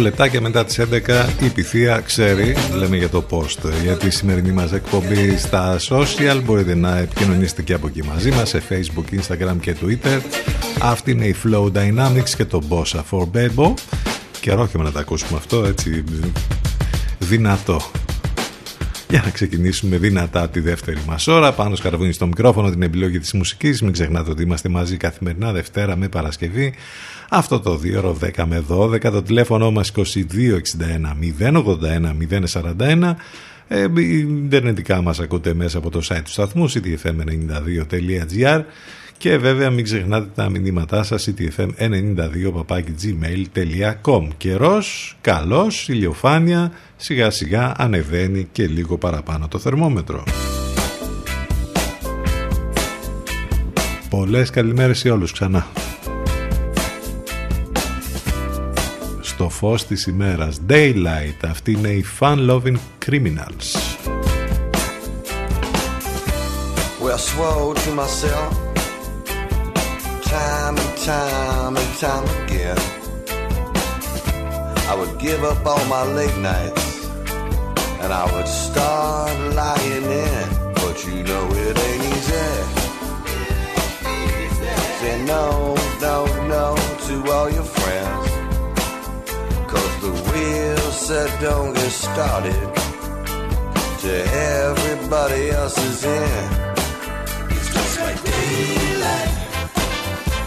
Λεπτάκια μετά τις 11 η Πυθία ξέρει, λέμε για το post, για τη σημερινή μας εκπομπή στα social. Μπορείτε να επικοινωνήσετε και από εκεί μαζί μας σε Facebook, Instagram και Twitter. Αυτή είναι η Flow Dynamics και το Bossa for Bebo. Καιρό έχουμε να τα ακούσουμε αυτό, έτσι δυνατό. Για να ξεκινήσουμε δυνατά τη δεύτερη μας ώρα. Πάνος Καρβούνης στο μικρόφωνο, την επιλογή της μουσικής. Μην ξεχνάτε ότι είμαστε μαζί καθημερινά Δευτέρα με Παρασκευή. Αυτό το 2 ώρο 10 με 12, το τηλέφωνο μας 2261 081 041. Ιντερνετικά μας ακούτε μέσα από το site του σταθμού cityfm92.gr και βέβαια μην ξεχνάτε τα μηνύματά σας cityfm92@gmail.com. Καιρός καλός, ηλιοφάνεια, σιγά σιγά ανεβαίνει και λίγο παραπάνω το θερμόμετρο. Πολλές καλημέρες σε όλους ξανά. Το φως της ημέρας, Daylight, αυτή είναι η Fun Loving Criminals. Well, I swore to myself, time and time and time again. I would give up all my late nights and I would start lying in. But you know it ain't easy. Say no, no, no to all your friends, 'cause the wheels said don't get started till everybody else is in. Like daylight,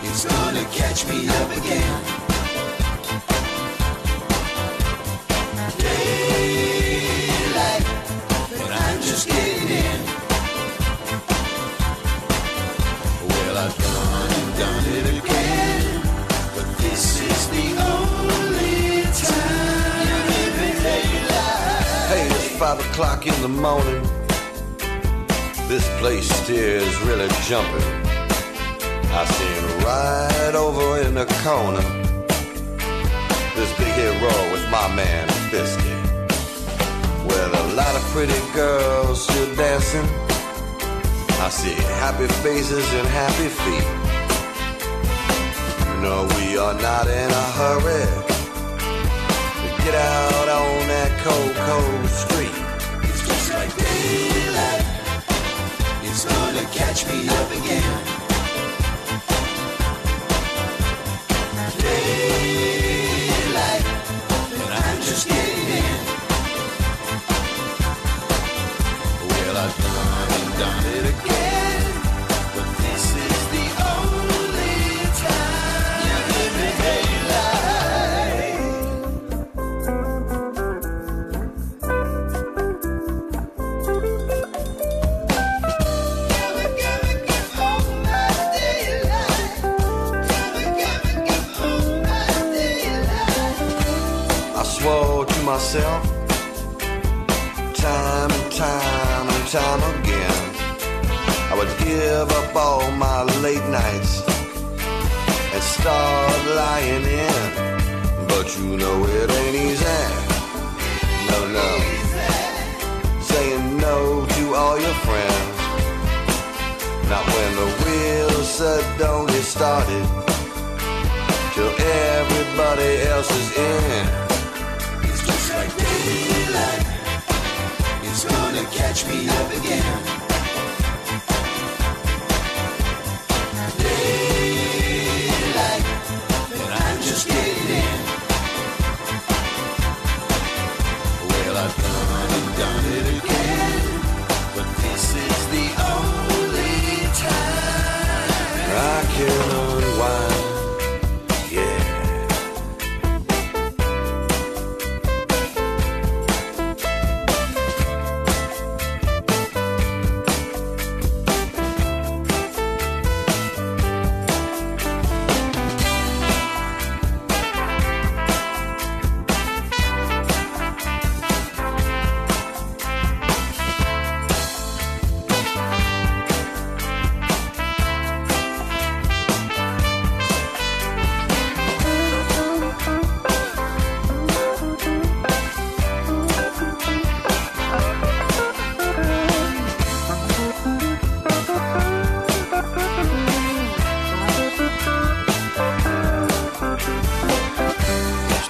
it's gonna catch me up again. Daylight, and I'm just getting in. Well, I've gone and done it again, but this is the only time I'm living daylight. Hey, it's 5 o'clock in the morning. This place here is really jumping. I seen right over in the corner this big hit roll with my man Fisty, with a lot of pretty girls still dancing. I see happy faces and happy feet. You know we are not in a hurry to get out on that cold, cold street. It's just like daylight. It's gonna catch me up again. Daylight, and I'm just getting in. Well, I've gone and done it again, but this is the only time you're living daylight. Myself, time and time and time again, I would give up all my late nights and start lying in. But you know it ain't easy. No, no. Saying no to all your friends. Not when the wheels don't get started till everybody else is in. Like daylight, it's gonna catch me up again. Daylight, and I'm just getting in. Well, I've gone and done it again, but this is the only time I can unwind.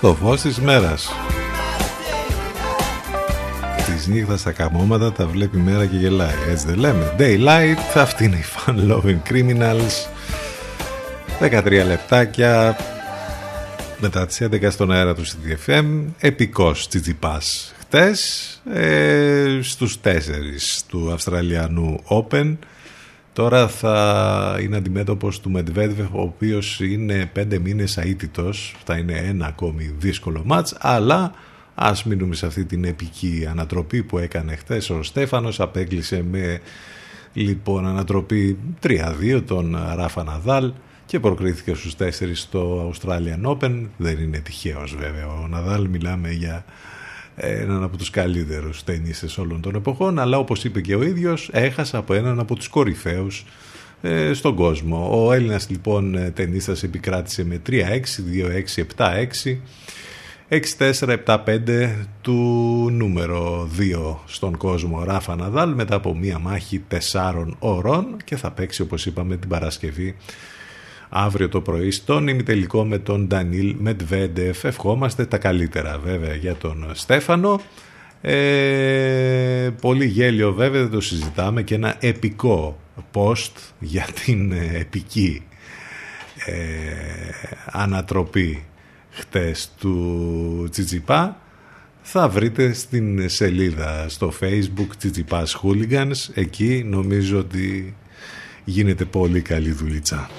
Το φως της μέρας, της νύχτας τα καμώματα τα βλέπει η μέρα και γελάει. Έτσι δεν λέμε? Daylight, αυτή είναι η Fun Loving Criminals. 13 λεπτάκια μετά τις 11 στον αέρα του City FM. Επικός Tsitsipas χτες, στους 4 του Αυστραλιανού Open. Τώρα θα είναι αντιμέτωπος του Medvedev, ο οποίος είναι 5 μήνες αίτητος. Θα είναι ένα ακόμη δύσκολο μάτς, αλλά ας μείνουμε σε αυτή την επική ανατροπή που έκανε χθες ο Στέφανος. Απέκλεισε με ανατροπή 3-2 τον Ράφα Ναδάλ και προκρίθηκε στους 4 στο Australian Open. Δεν είναι τυχαίος βέβαια ο Ναδάλ, μιλάμε για έναν από τους καλύτερους τέννισες όλων των εποχών, αλλά όπως είπε και ο ίδιος, έχασα από έναν από τους κορυφαίους στον κόσμο. Ο Έλληνας λοιπόν τέννισας επικράτησε με 3-6, 2-6, 7-6, 6-4, 7-5 του νούμερο 2 στον κόσμο Ράφα Ναδάλ, μετά από μία μάχη 4 ώρων, και θα παίξει όπως είπαμε την Παρασκευή αύριο το πρωί στον ημιτελικό με τον Ντανίλ Μεντβέντεφ. Ευχόμαστε τα καλύτερα βέβαια για τον Στέφανο. Πολύ γέλιο βέβαια, δεν το συζητάμε, και ένα επικό post για την επική ανατροπή χτες του Τσιτσιπά θα βρείτε στην σελίδα στο Facebook Τσιτσιπάς Hooligans. Εκεί νομίζω ότι γίνεται πολύ καλή δουλίτσα.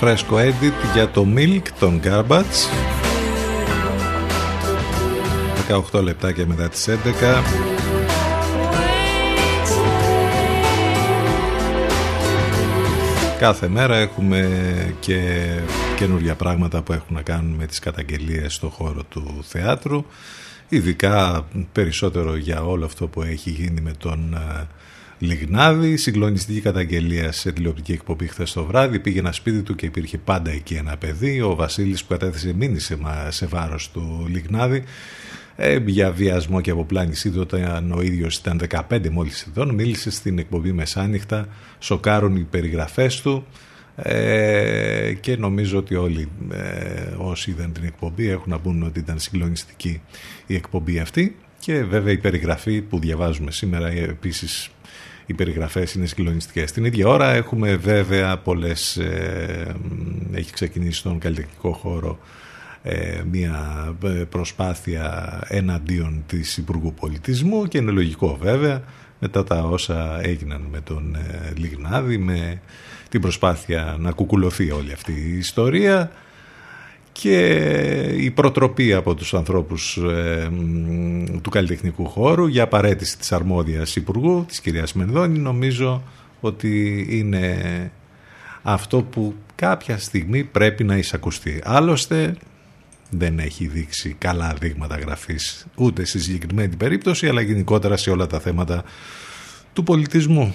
Φρέσκο edit για το Milk, τον Garbage. 18 λεπτάκια μετά τις 11. Κάθε μέρα έχουμε και καινούργια πράγματα που έχουν να κάνουν με τις καταγγελίες στο χώρο του θεάτρου. Ειδικά περισσότερο για όλο αυτό που έχει γίνει με τον Λιγνάδη, συγκλονιστική καταγγελία σε τηλεοπτική εκπομπή χθες το βράδυ. Πήγε ένα σπίτι του και υπήρχε πάντα εκεί ένα παιδί. Ο Βασίλης που κατέθεσε μήνυση σε βάρος του Λιγνάδη για βιασμό και αποπλάνησή του όταν ο ίδιος ήταν 15 μόλις ετών. Μίλησε στην εκπομπή μεσάνυχτα, σοκάρουν οι περιγραφές του. και νομίζω ότι όλοι όσοι είδαν την εκπομπή έχουν να πούν ότι ήταν συγκλονιστική η εκπομπή αυτή, και βέβαια η περιγραφή που διαβάζουμε σήμερα επίσης, οι περιγραφές είναι συγκλονιστικές. Την ίδια ώρα έχουμε βέβαια πολλές, έχει ξεκινήσει στον καλλιτεχνικό χώρο μια προσπάθεια εναντίον της Υπουργού Πολιτισμού, και είναι λογικό βέβαια μετά τα όσα έγιναν με τον Λιγνάδη, με την προσπάθεια να κουκουλωθεί όλη αυτή η ιστορία και η προτροπή από τους ανθρώπους του καλλιτεχνικού χώρου για παραίτηση της αρμόδιας υπουργού, της κυρίας Μενδώνη. Νομίζω ότι είναι αυτό που κάποια στιγμή πρέπει να εισακουστεί. Άλλωστε δεν έχει δείξει καλά δείγματα γραφής ούτε στη συγκεκριμένη περίπτωση, αλλά γενικότερα σε όλα τα θέματα του πολιτισμού.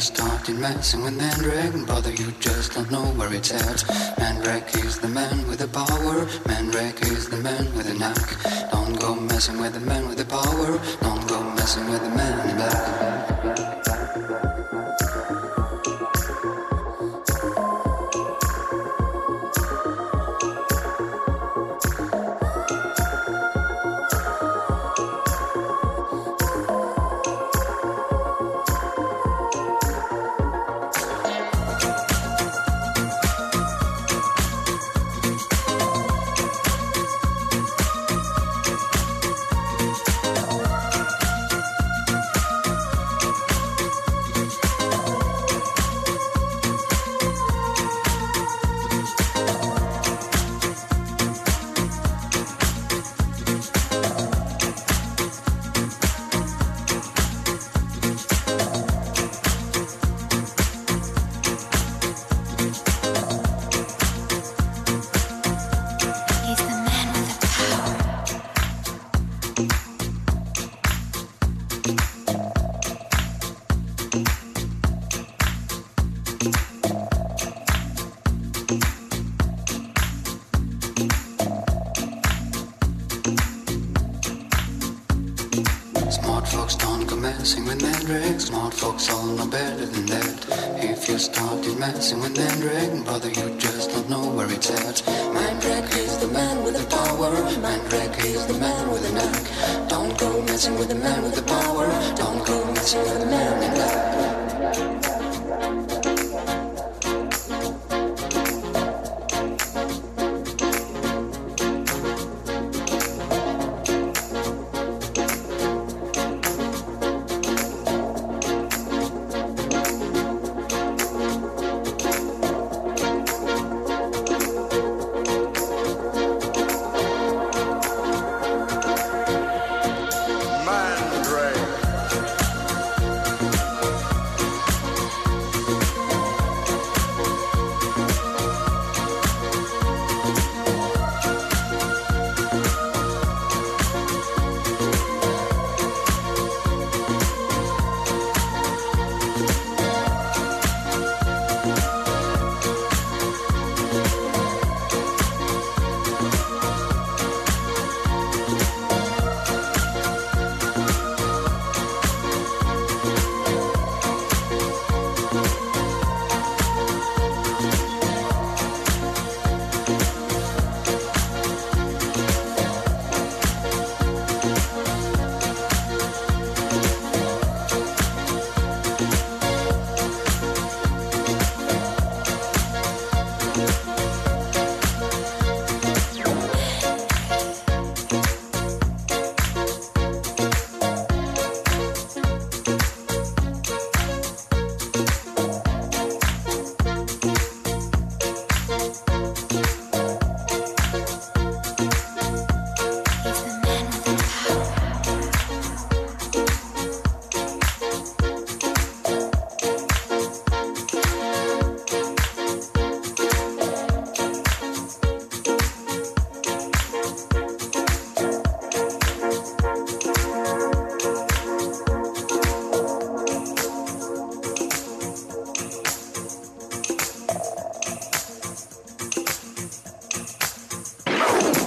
Started messing with Mandrake, brother, you just don't know where it's at. Mandrake is the man with the power, Mandrake is the man with the knack. Don't go messing with the man with the power, don't go messing with the man in black.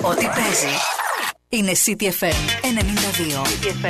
Ό,τι παίζει είναι City FM 92. City FM 92.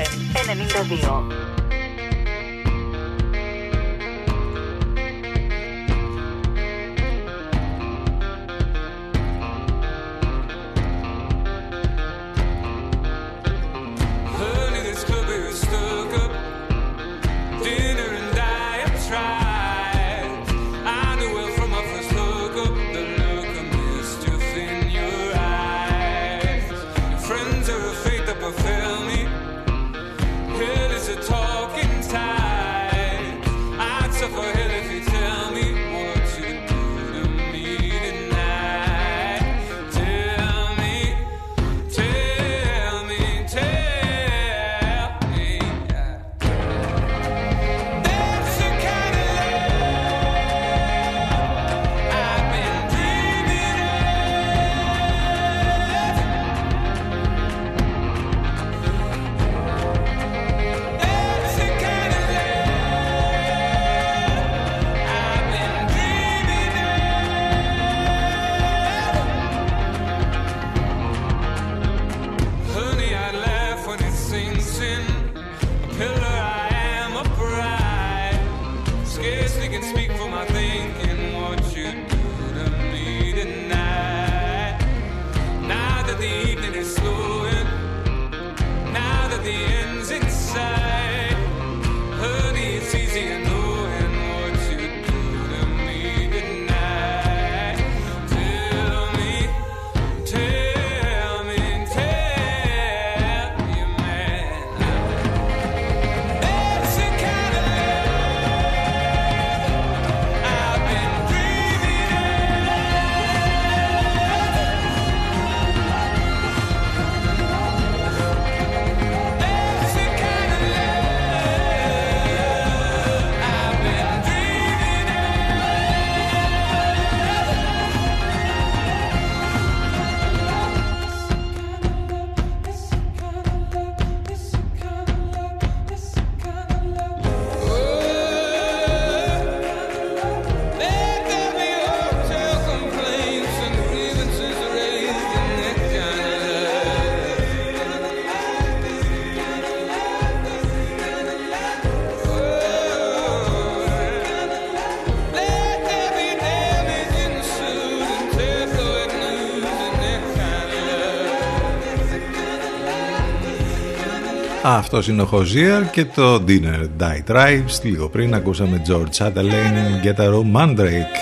Αυτός είναι ο Hozier και το Dinner Die Tribes. Λίγο πριν ακούσαμε George Chatelain, Get a Room, Mandrake.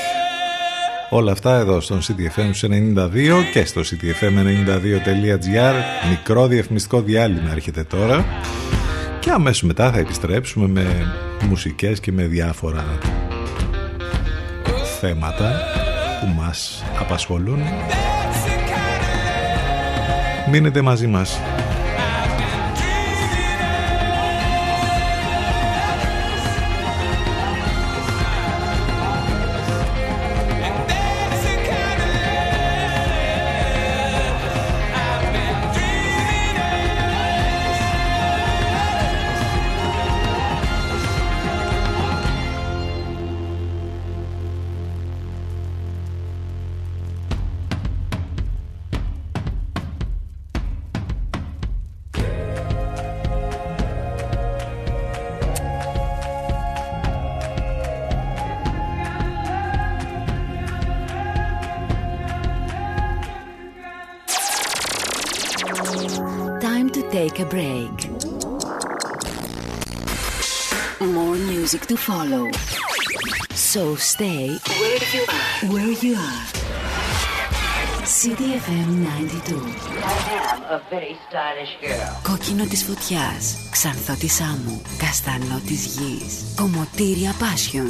Όλα αυτά εδώ στον CTFM 92 και στο ctfm92.gr. Μικρό διαφημιστικό διάλειμμα έρχεται τώρα και αμέσως μετά θα επιστρέψουμε με μουσικές και με διάφορα θέματα που μας απασχολούν. Μείνετε μαζί μας. To follow. So stay where you are. City FM 92. I am a very stylish girl. Κόκκινο της φωτιάς, ξανθό της άμμου, καστανό της γης, κομμωτήρια Passion.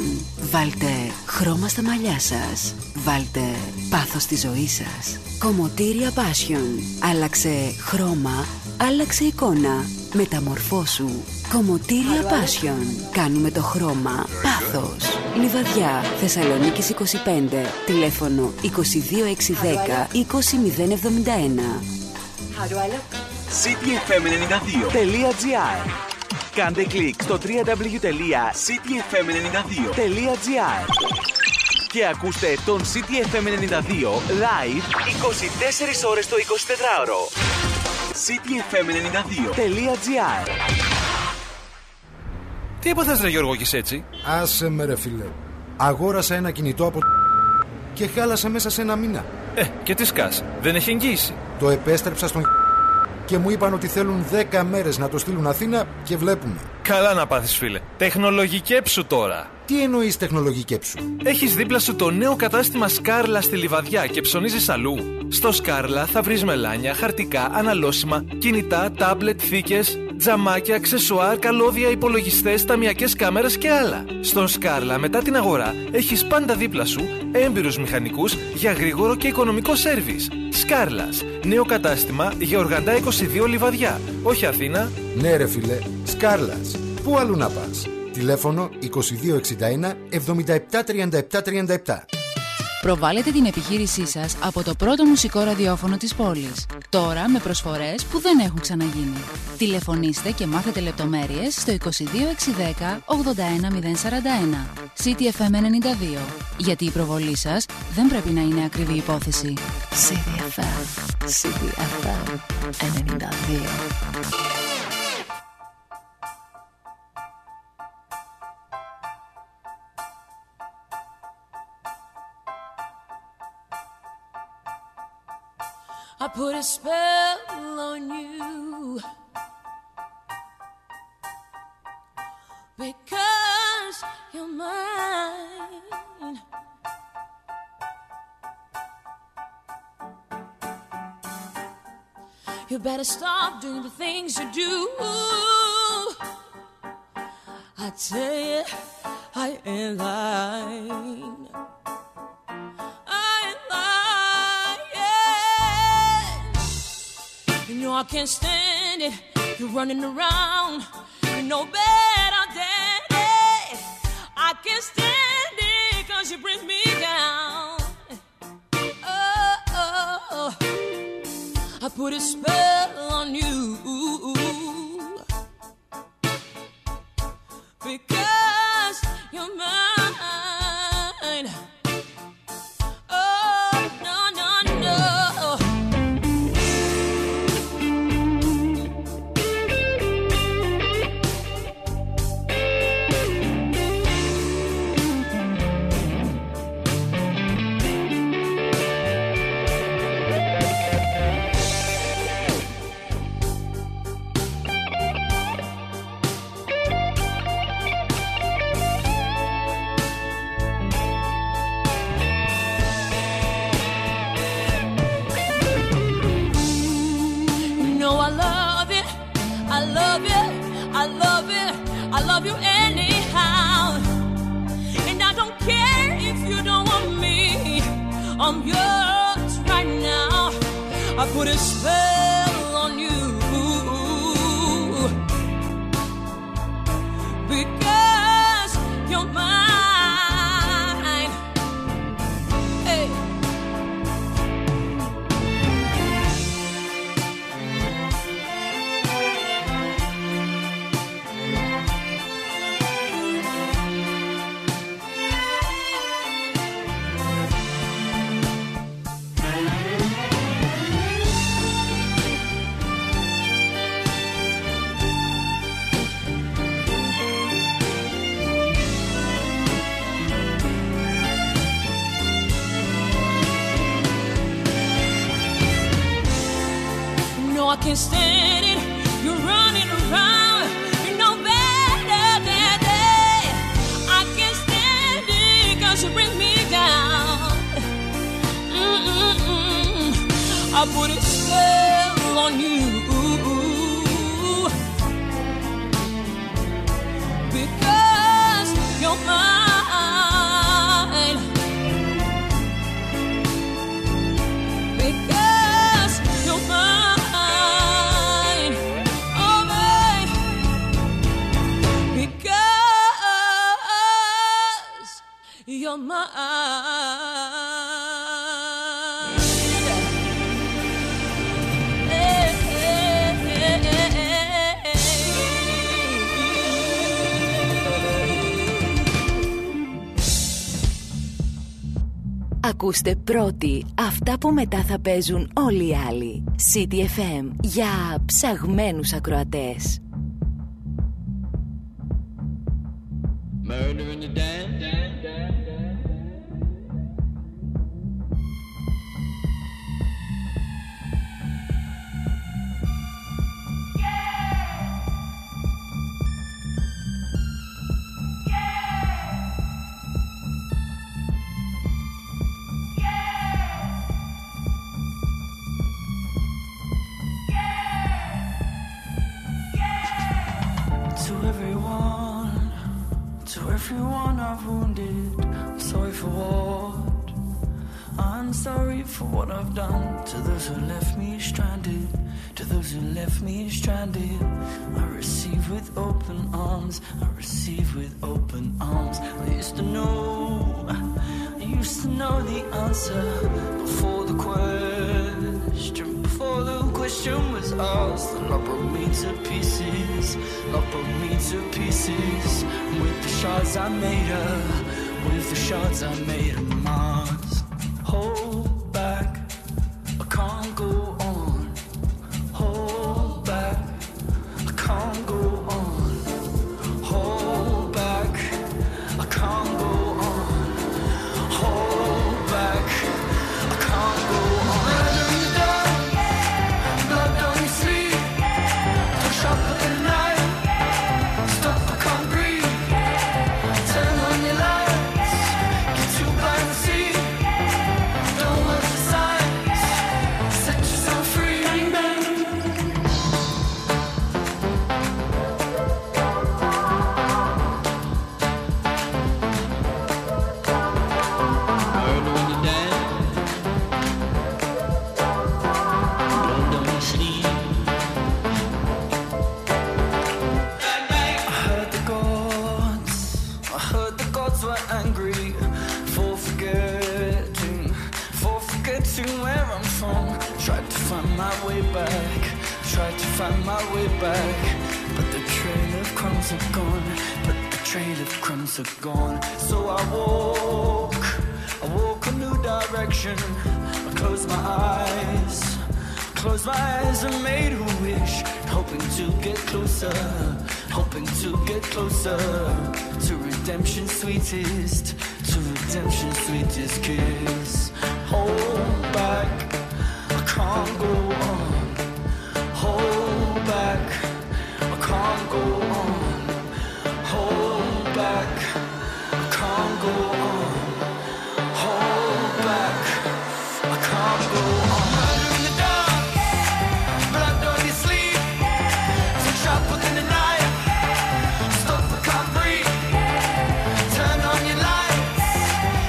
Βάλτε χρώμα στα μαλλιά σας. Βάλτε πάθος στη ζωή σας. Κομμωτήρια Passion. Άλλαξε χρώμα, άλλαξε εικόνα. Μεταμορφώσου. Κομμωτήρια Passion. Κάνουμε το χρώμα πάθος. Λιβαδιά, Θεσσαλονίκης 25. Τηλέφωνο 22610 20071. CityFM92.gr. Κάντε κλικ στο www.cityfm92.gr. και ακούστε τον City FM 92 live 24 ώρες το 24ωρο. cityfm92.gr. Τι έπαθες ρε Γιώργο και έτσι? Άσε με ρε φίλε. Αγόρασα ένα κινητό από και χάλασε μέσα σε ένα μήνα. Και τι σκάς, δεν έχει εγγύηση? Το επέστρεψα στον και μου είπαν ότι θέλουν 10 μέρες να το στείλουν Αθήνα και βλέπουμε. Καλά να πάθεις φίλε. Τεχνολογικέψου τώρα. Τι εννοείς τεχνολογικέψου? Έχεις δίπλα σου το νέο κατάστημα Σκάρλα στη Λιβαδιά και ψωνίζεις αλλού? Στο Σκάρλα θα βρεις μελάνια, χαρτικά, αναλώσιμα, κινητά, τάμπλετ, θήκες, τζαμάκια, αξεσουάρ, καλώδια, υπολογιστές, ταμιακές κάμερες και άλλα. Στον Σκάρλα, μετά την αγορά, έχεις πάντα δίπλα σου έμπειρους μηχανικούς για γρήγορο και οικονομικό σέρβις. Σκάρλας, νέο κατάστημα για Οργαντά 22 Λιβαδιά, όχι Αθήνα. Ναι ρε φίλε, Σκάρλας, πού αλλού να πας? Τηλέφωνο 2261 77 37 37. Προβάλλετε την επιχείρησή σας από το πρώτο μουσικό ραδιόφωνο της πόλης. Τώρα με προσφορές που δεν έχουν ξαναγίνει. Τηλεφωνήστε και μάθετε λεπτομέρειες στο 22 610 81041. City FM 92. Γιατί η προβολή σας δεν πρέπει να είναι ακριβή υπόθεση. City FM. City FM 92. I put a spell on you because you're mine. You better stop doing the things you do. I tell you, I ain't lying. You know I can't stand it, you're running around, you know better than it. I can't stand it, cause you bring me down. Oh, oh, oh. I put a spell on you, because you're mine. I'm yours right now. I put a spell on you because you're mine. Hey. I can't stand it, you're running around, you know better than that. I can't stand it, cause you bring me down. Mm-mm-mm. I put a spell on you because you're mine. Because you're mine. You're mine. Hey, hey, hey, hey, hey. Ακούστε πρώτοι αυτά που μετά θα παίζουν όλοι οι άλλοι. City FM, για ψαγμένους ακροατές. Murder in the dance. Everyone I've wounded, I'm sorry for what? I'm sorry for what I've done. To those who left me stranded, to those who left me stranded, I receive with open arms, I receive with open arms. I used to know the answer before the question, before the question was asked. The love broke me to pieces, love broke me to pieces. With the shards I made her, with the shards I made her Mars. Hold back, I can't go on. Hold back, I can't go on. Hold back, I can't go on. Hold back, I can't go on. Blood on the door, blood on the street. Don't shop at the night, stop, I can't breathe. Turn on your lights, get you by the sea. Don't watch the signs, set yourself free. Bang, bang. Murder in the dance, blood down my sleeve. I heard the gods, I heard the gods were angry for forgetting where I'm from. Tried to find my way back, tried to find my way back, but the trail of crumbs are gone, but the trail of crumbs are gone. So I walk a new direction. I close my eyes and made a wish, hoping to get closer, hoping to get closer to redemption's sweetest, to redemption's sweetest kiss. Hold back, I can't go on. Hold back, I can't go on. Hold back, I can't go on. Hold back, I can't go on. Murder in the dark, blood on your sleeve. Touch up within the night, stop, I can't breathe. Turn on your lights,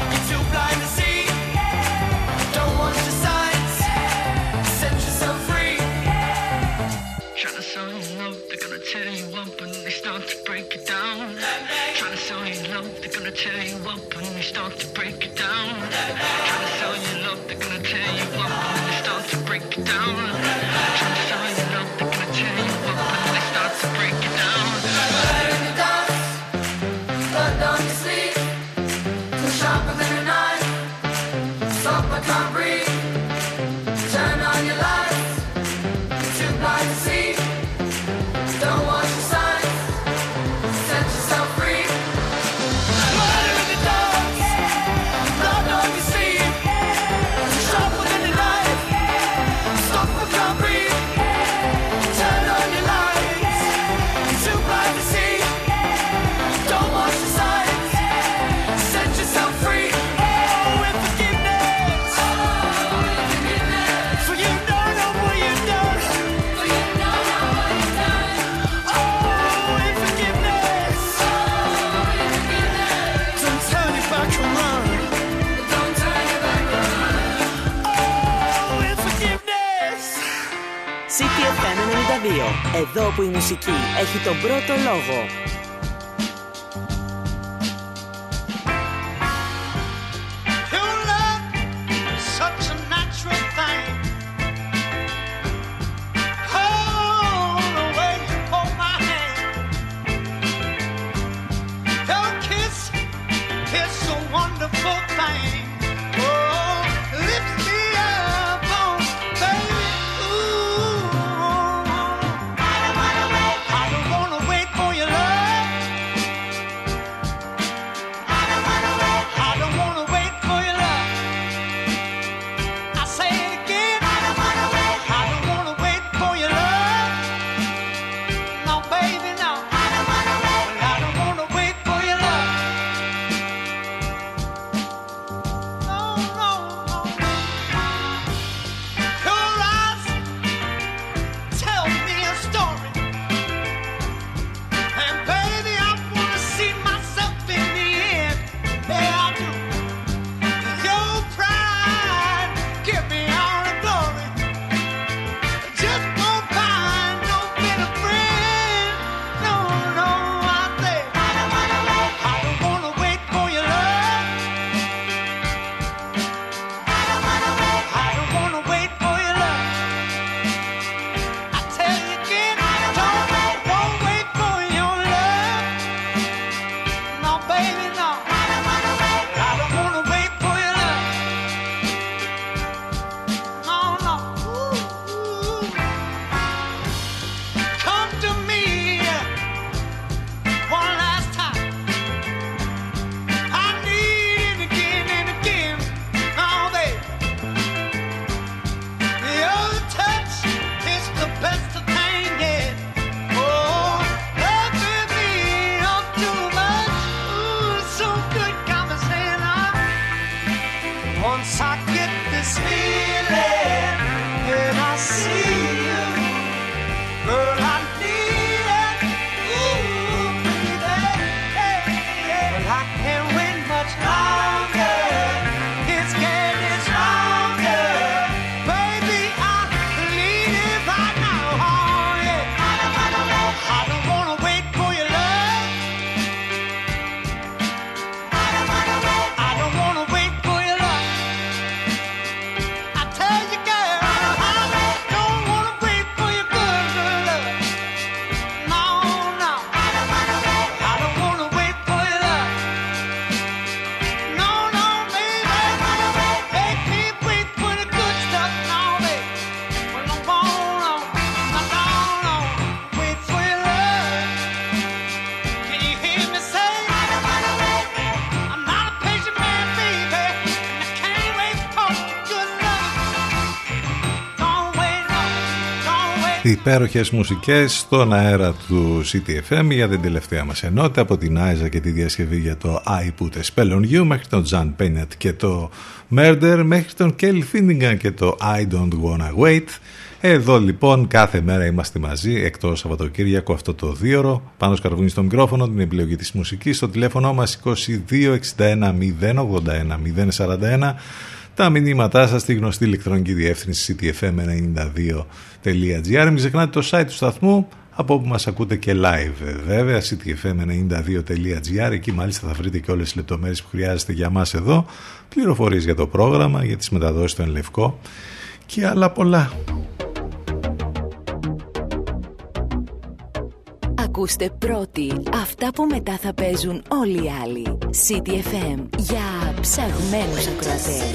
you're too blind to see. Don't watch the signs, set yourself free. Trying to sell you love, they're gonna tear you up when they start to break you down. Trying to sell you love, they're gonna tear you up when they start to break you down. Trying to sell you love, they're gonna tear you up when they start to break you down. Trying to sell you love, they're gonna tear you up when they start to break you down. Murder in the dance, blood on your sleeve. Too sharp within the night, stop, I can't breathe. Turn on your lights, you're too blind to see. Don't watch the signs, set yourself free. Murder in the dance, blood on your sleeve. Too sharp within the night, stop, I can't breathe. Turn on your lights, you're too blind to see. Don't watch the signs, set yourself free. Oh, with forgiveness, for you don't know what you've done. Oh, with forgiveness, don't turn it back around. Don't turn it back around. Oh, with forgiveness. City FM 92. Εδώ που η μουσική έχει τον πρώτο λόγο. You love is such a natural thing. Oh, the way you hold my hand. Your kiss is a wonderful thing. Oh, υπέροχες μουσικές στον αέρα του City FM για την τελευταία μας ενότητα, από την Άιζα και τη διασκευή για το I Put a Spell on You, μέχρι τον Τζαν Πένιατ και το Murder, μέχρι τον Κέλι Φίνιγκαν και το I Don't Wanna Wait. Εδώ λοιπόν κάθε μέρα είμαστε μαζί, εκτός Σαββατοκύριακο, αυτό το δίωρο. Πάνος Καρβούνης στο μικρόφωνο, την επιλογή της μουσικής, στο τηλέφωνο μας 2261 081 041. Τα μηνύματά σας στη γνωστή ηλεκτρονική διεύθυνση cityfm92.gr. Μην ξεχνάτε το site του σταθμού, από όπου μας ακούτε και live βέβαια, cityfm92.gr. Εκεί μάλιστα θα βρείτε και όλες τις λεπτομέρειες που χρειάζεστε για μας εδώ, πληροφορίες για το πρόγραμμα, για τις μεταδόσεις στο Εν Λευκό και άλλα πολλά. Ακούστε πρώτοι αυτά που μετά θα παίζουν όλοι οι άλλοι. City FM για ψαγμένους ακροατές.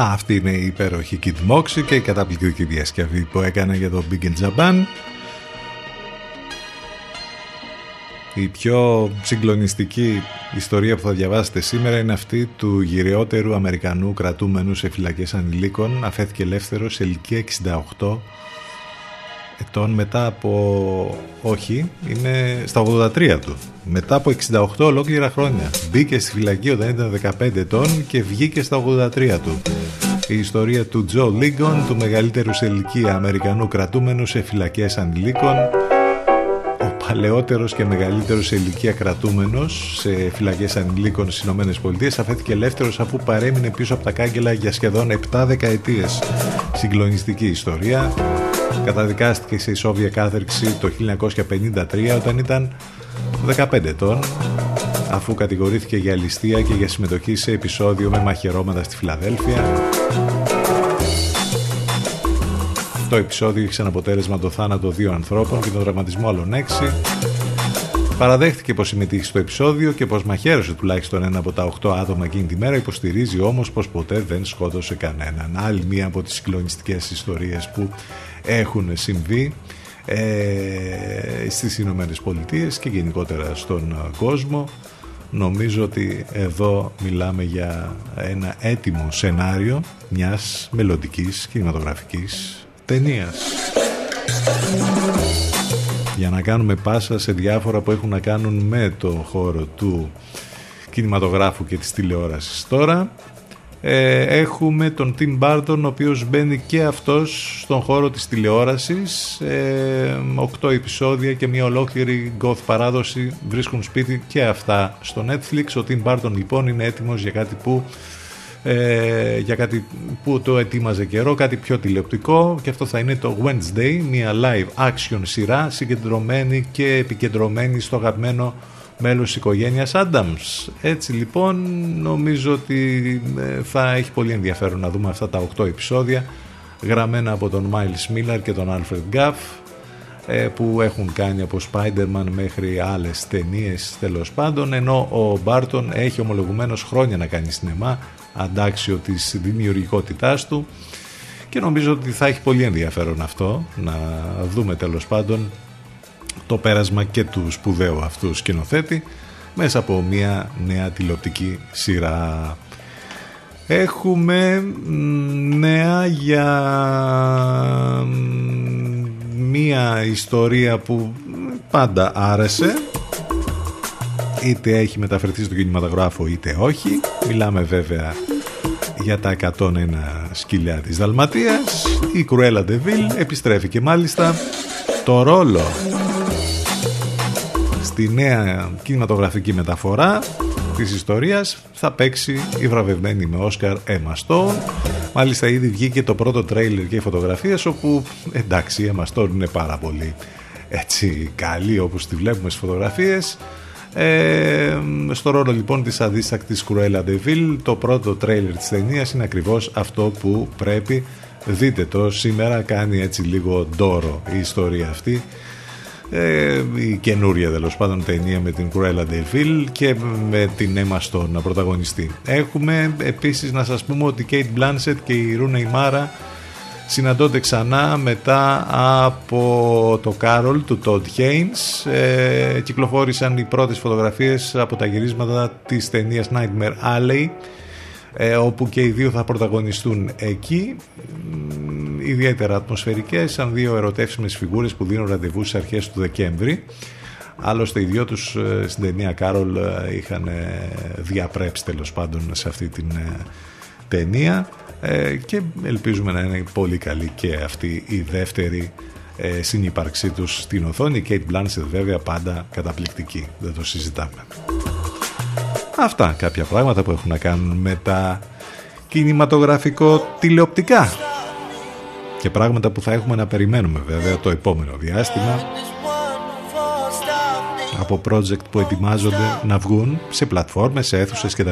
Αυτή είναι η υπέροχη Kid Moxie και η καταπληκτική διασκευή που έκανε για το Big in Japan. Η πιο συγκλονιστική ιστορία που θα διαβάσετε σήμερα είναι αυτή του γυριότερου Αμερικανού κρατούμενου σε φυλακές ανηλίκων. Αφέθηκε ελεύθερος σε ηλικία 68 ετών μετά από... όχι, είναι στα 83 του. Μετά από 68 ολόκληρα χρόνια. Μπήκε στη φυλακή όταν ήταν 15 ετών και βγήκε στα 83 του. Η ιστορία του Τζο Λίγκον, του μεγαλύτερου σε ηλικία Αμερικανού κρατούμενου σε φυλακές ανηλίκων. Ο παλαιότερος και μεγαλύτερος σε ηλικία κρατούμενος σε φυλακές ανηλίκων στις ΗΠΑ αφέθηκε ελεύθερος αφού παρέμεινε πίσω από τα κάγκελα για σχεδόν 7 δεκαετίες. Συγκλονιστική ιστορία. Καταδικάστηκε σε ισόβια κάθερξη το 1953 όταν ήταν 15 ετών, αφού κατηγορήθηκε για ληστεία και για συμμετοχή σε επεισόδιο με μαχαιρώματα στη Φιλαδέλφια. Το επεισόδιο είχε σαν αποτέλεσμα το θάνατο 2 ανθρώπων και τον τραυματισμό άλλων 6. Παραδέχτηκε πως συμμετείχε στο επεισόδιο και πως μαχαίρωσε τουλάχιστον ένα από τα 8 άτομα εκείνη τη μέρα, υποστηρίζει όμως πως ποτέ δεν σκότωσε κανέναν. Άλλη μία από τις συγκλονιστικές ιστορίες που έχουν συμβεί στις Ηνωμένες Πολιτείες και γενικότερα στον κόσμο. Νομίζω ότι εδώ μιλάμε για ένα έτοιμο σενάριο μιας μελλοντικής κινηματογραφικής ταινίας. Για να κάνουμε πάσα σε διάφορα που έχουν να κάνουν με το χώρο του κινηματογράφου και της τηλεόρασης τώρα, έχουμε τον Tim Burton, ο οποίος μπαίνει και αυτός στον χώρο της τηλεόρασης. 8 επεισόδια και μια ολόκληρη goth παράδοση βρίσκουν σπίτι και αυτά στο Netflix. Ο Tim Burton λοιπόν είναι έτοιμος για κάτι που το ετοίμαζε καιρό, κάτι πιο τηλεοπτικό, και αυτό θα είναι το Wednesday, μια live action σειρά συγκεντρωμένη και επικεντρωμένη στο αγαπημένο μέλος οικογένειας Adams. Έτσι λοιπόν νομίζω ότι θα έχει πολύ ενδιαφέρον να δούμε αυτά τα 8 επεισόδια γραμμένα από τον Miles Millar και τον Alfred Gough, που έχουν κάνει από Spider-Man μέχρι άλλες ταινίες τέλος πάντων, ενώ ο Μπάρτον έχει ομολογουμένως χρόνια να κάνει σινεμά, αντάξιο της δημιουργικότητάς του, και νομίζω ότι θα έχει πολύ ενδιαφέρον αυτό να δούμε τέλος πάντων το πέρασμα και του σπουδαίου αυτού σκηνοθέτη μέσα από μια νέα τηλεοπτική σειρά. Έχουμε νέα για μια ιστορία που πάντα άρεσε, είτε έχει μεταφερθεί στον κινηματογράφο είτε όχι. Μιλάμε βέβαια για τα 101 σκυλιά της Δαλματίας. Η Cruella de Vil επιστρέφει και μάλιστα το ρόλο στη νέα κινηματογραφική μεταφορά της ιστορίας. Θα παίξει η βραβευμένη με Όσκαρ Emma Stone. Μάλιστα ήδη βγήκε το πρώτο τρέιλερ και οι φωτογραφίες, όπου εντάξει, η Emma Stone είναι πάρα πολύ έτσι καλή όπως τη βλέπουμε στις φωτογραφίες. Στο ρόλο λοιπόν της αδίστακτης Cruella de Vil, το πρώτο τρέιλερ της ταινίας είναι ακριβώς αυτό που πρέπει. Δείτε το σήμερα, κάνει έτσι λίγο ντόρο η ιστορία αυτή, η καινούρια τέλος πάντων ταινία με την Cruella de Vil και με την Emma Stone να πρωταγωνιστεί. Έχουμε επίσης να σας πούμε ότι η Kate Blanchett και η Rooney Mara συναντώνται ξανά μετά από το Κάρολ του Todd Haynes. Κυκλοφόρησαν οι πρώτες φωτογραφίες από τα γυρίσματα της ταινίας Nightmare Alley, όπου και οι δύο θα πρωταγωνιστούν εκεί. Ιδιαίτερα ατμοσφαιρικές, σαν δύο ερωτεύσιμες φιγούρες που δίνουν ραντεβού στις αρχές του Δεκέμβρη. Άλλωστε οι δυο τους στην ταινία Κάρολ είχαν διαπρέψει τέλος πάντων σε αυτή την ταινία, και ελπίζουμε να είναι πολύ καλή και αυτή η δεύτερη συνύπαρξή τους στην οθόνη. Η Kate Blanchett βέβαια πάντα καταπληκτική, δεν το συζητάμε. Αυτά κάποια πράγματα που έχουν να κάνουν με τα κινηματογραφικό τηλεοπτικά και πράγματα που θα έχουμε να περιμένουμε βέβαια το επόμενο διάστημα από project που ετοιμάζονται να βγουν σε πλατφόρμες, σε αίθουσες κτλ.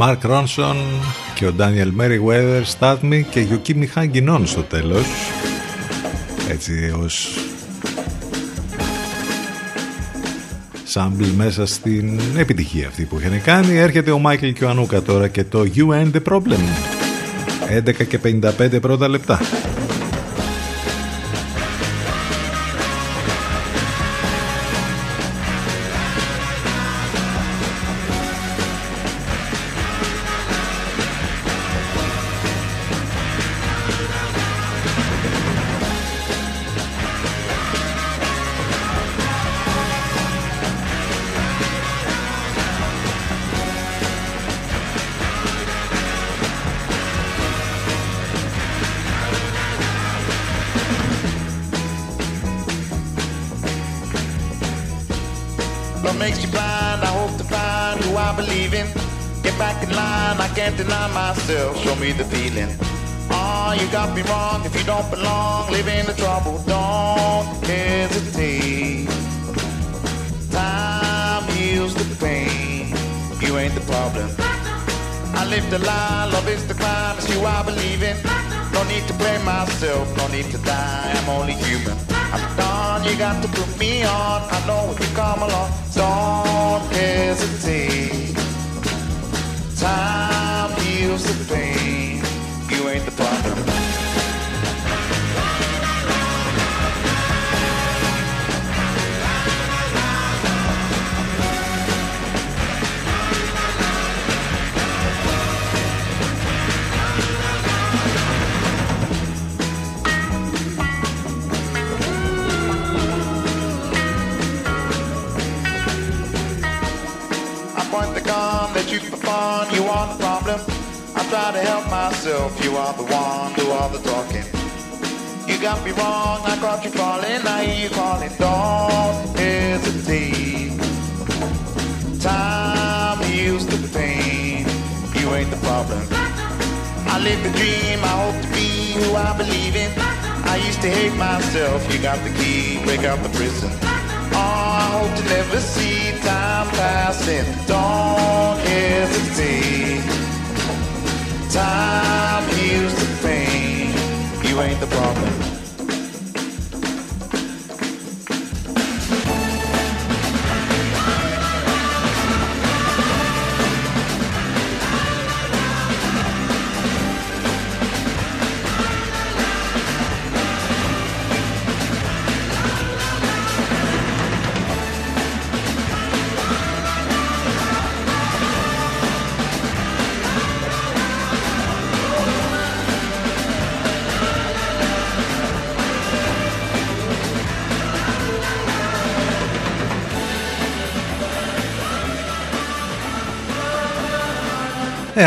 Mark Ronson και ο Daniel Merriweather, στάθμη και γιοκή μιχάγγινών στο τέλος, έτσι ως σάμπλ μέσα στην επιτυχία αυτή που είχαν κάνει. Έρχεται ο Michael Kiwanuka τώρα και το You and the Problem. 11:55 πρώτα λεπτά.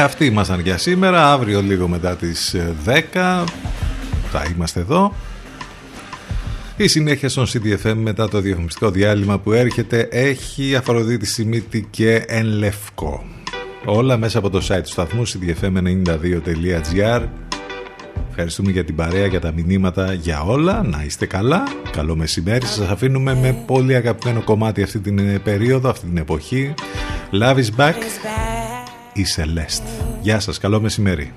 Αυτοί ήμασταν για σήμερα. Αύριο λίγο μετά τις 10 θα είμαστε εδώ. Η συνέχεια στον City FM μετά το διαφημιστικό διάλειμμα που έρχεται έχει Αφροδίτη Σιμίτη και Εν Λευκό. Όλα μέσα από το site του σταθμού cityfm92.gr. Ευχαριστούμε για την παρέα, για τα μηνύματα, για όλα. Να είστε καλά. Καλό μεσημέρι. Σας αφήνουμε με πολύ αγαπημένο κομμάτι αυτή την περίοδο, αυτή την εποχή. Love is back. Η Σελέστ. Γεια σας, καλό μεσημέρι.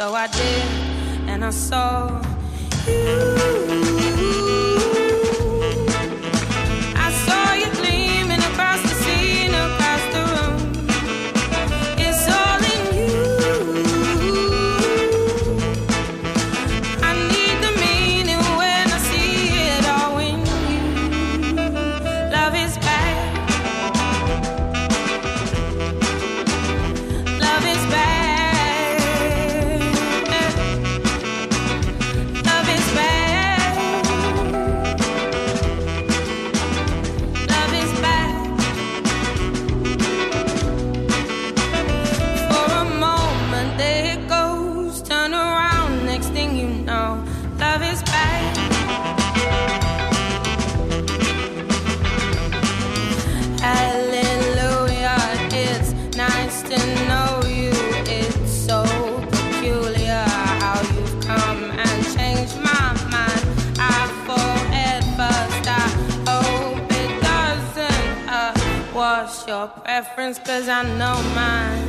So I did, and I saw you. Love is your preference, 'cause I know mine.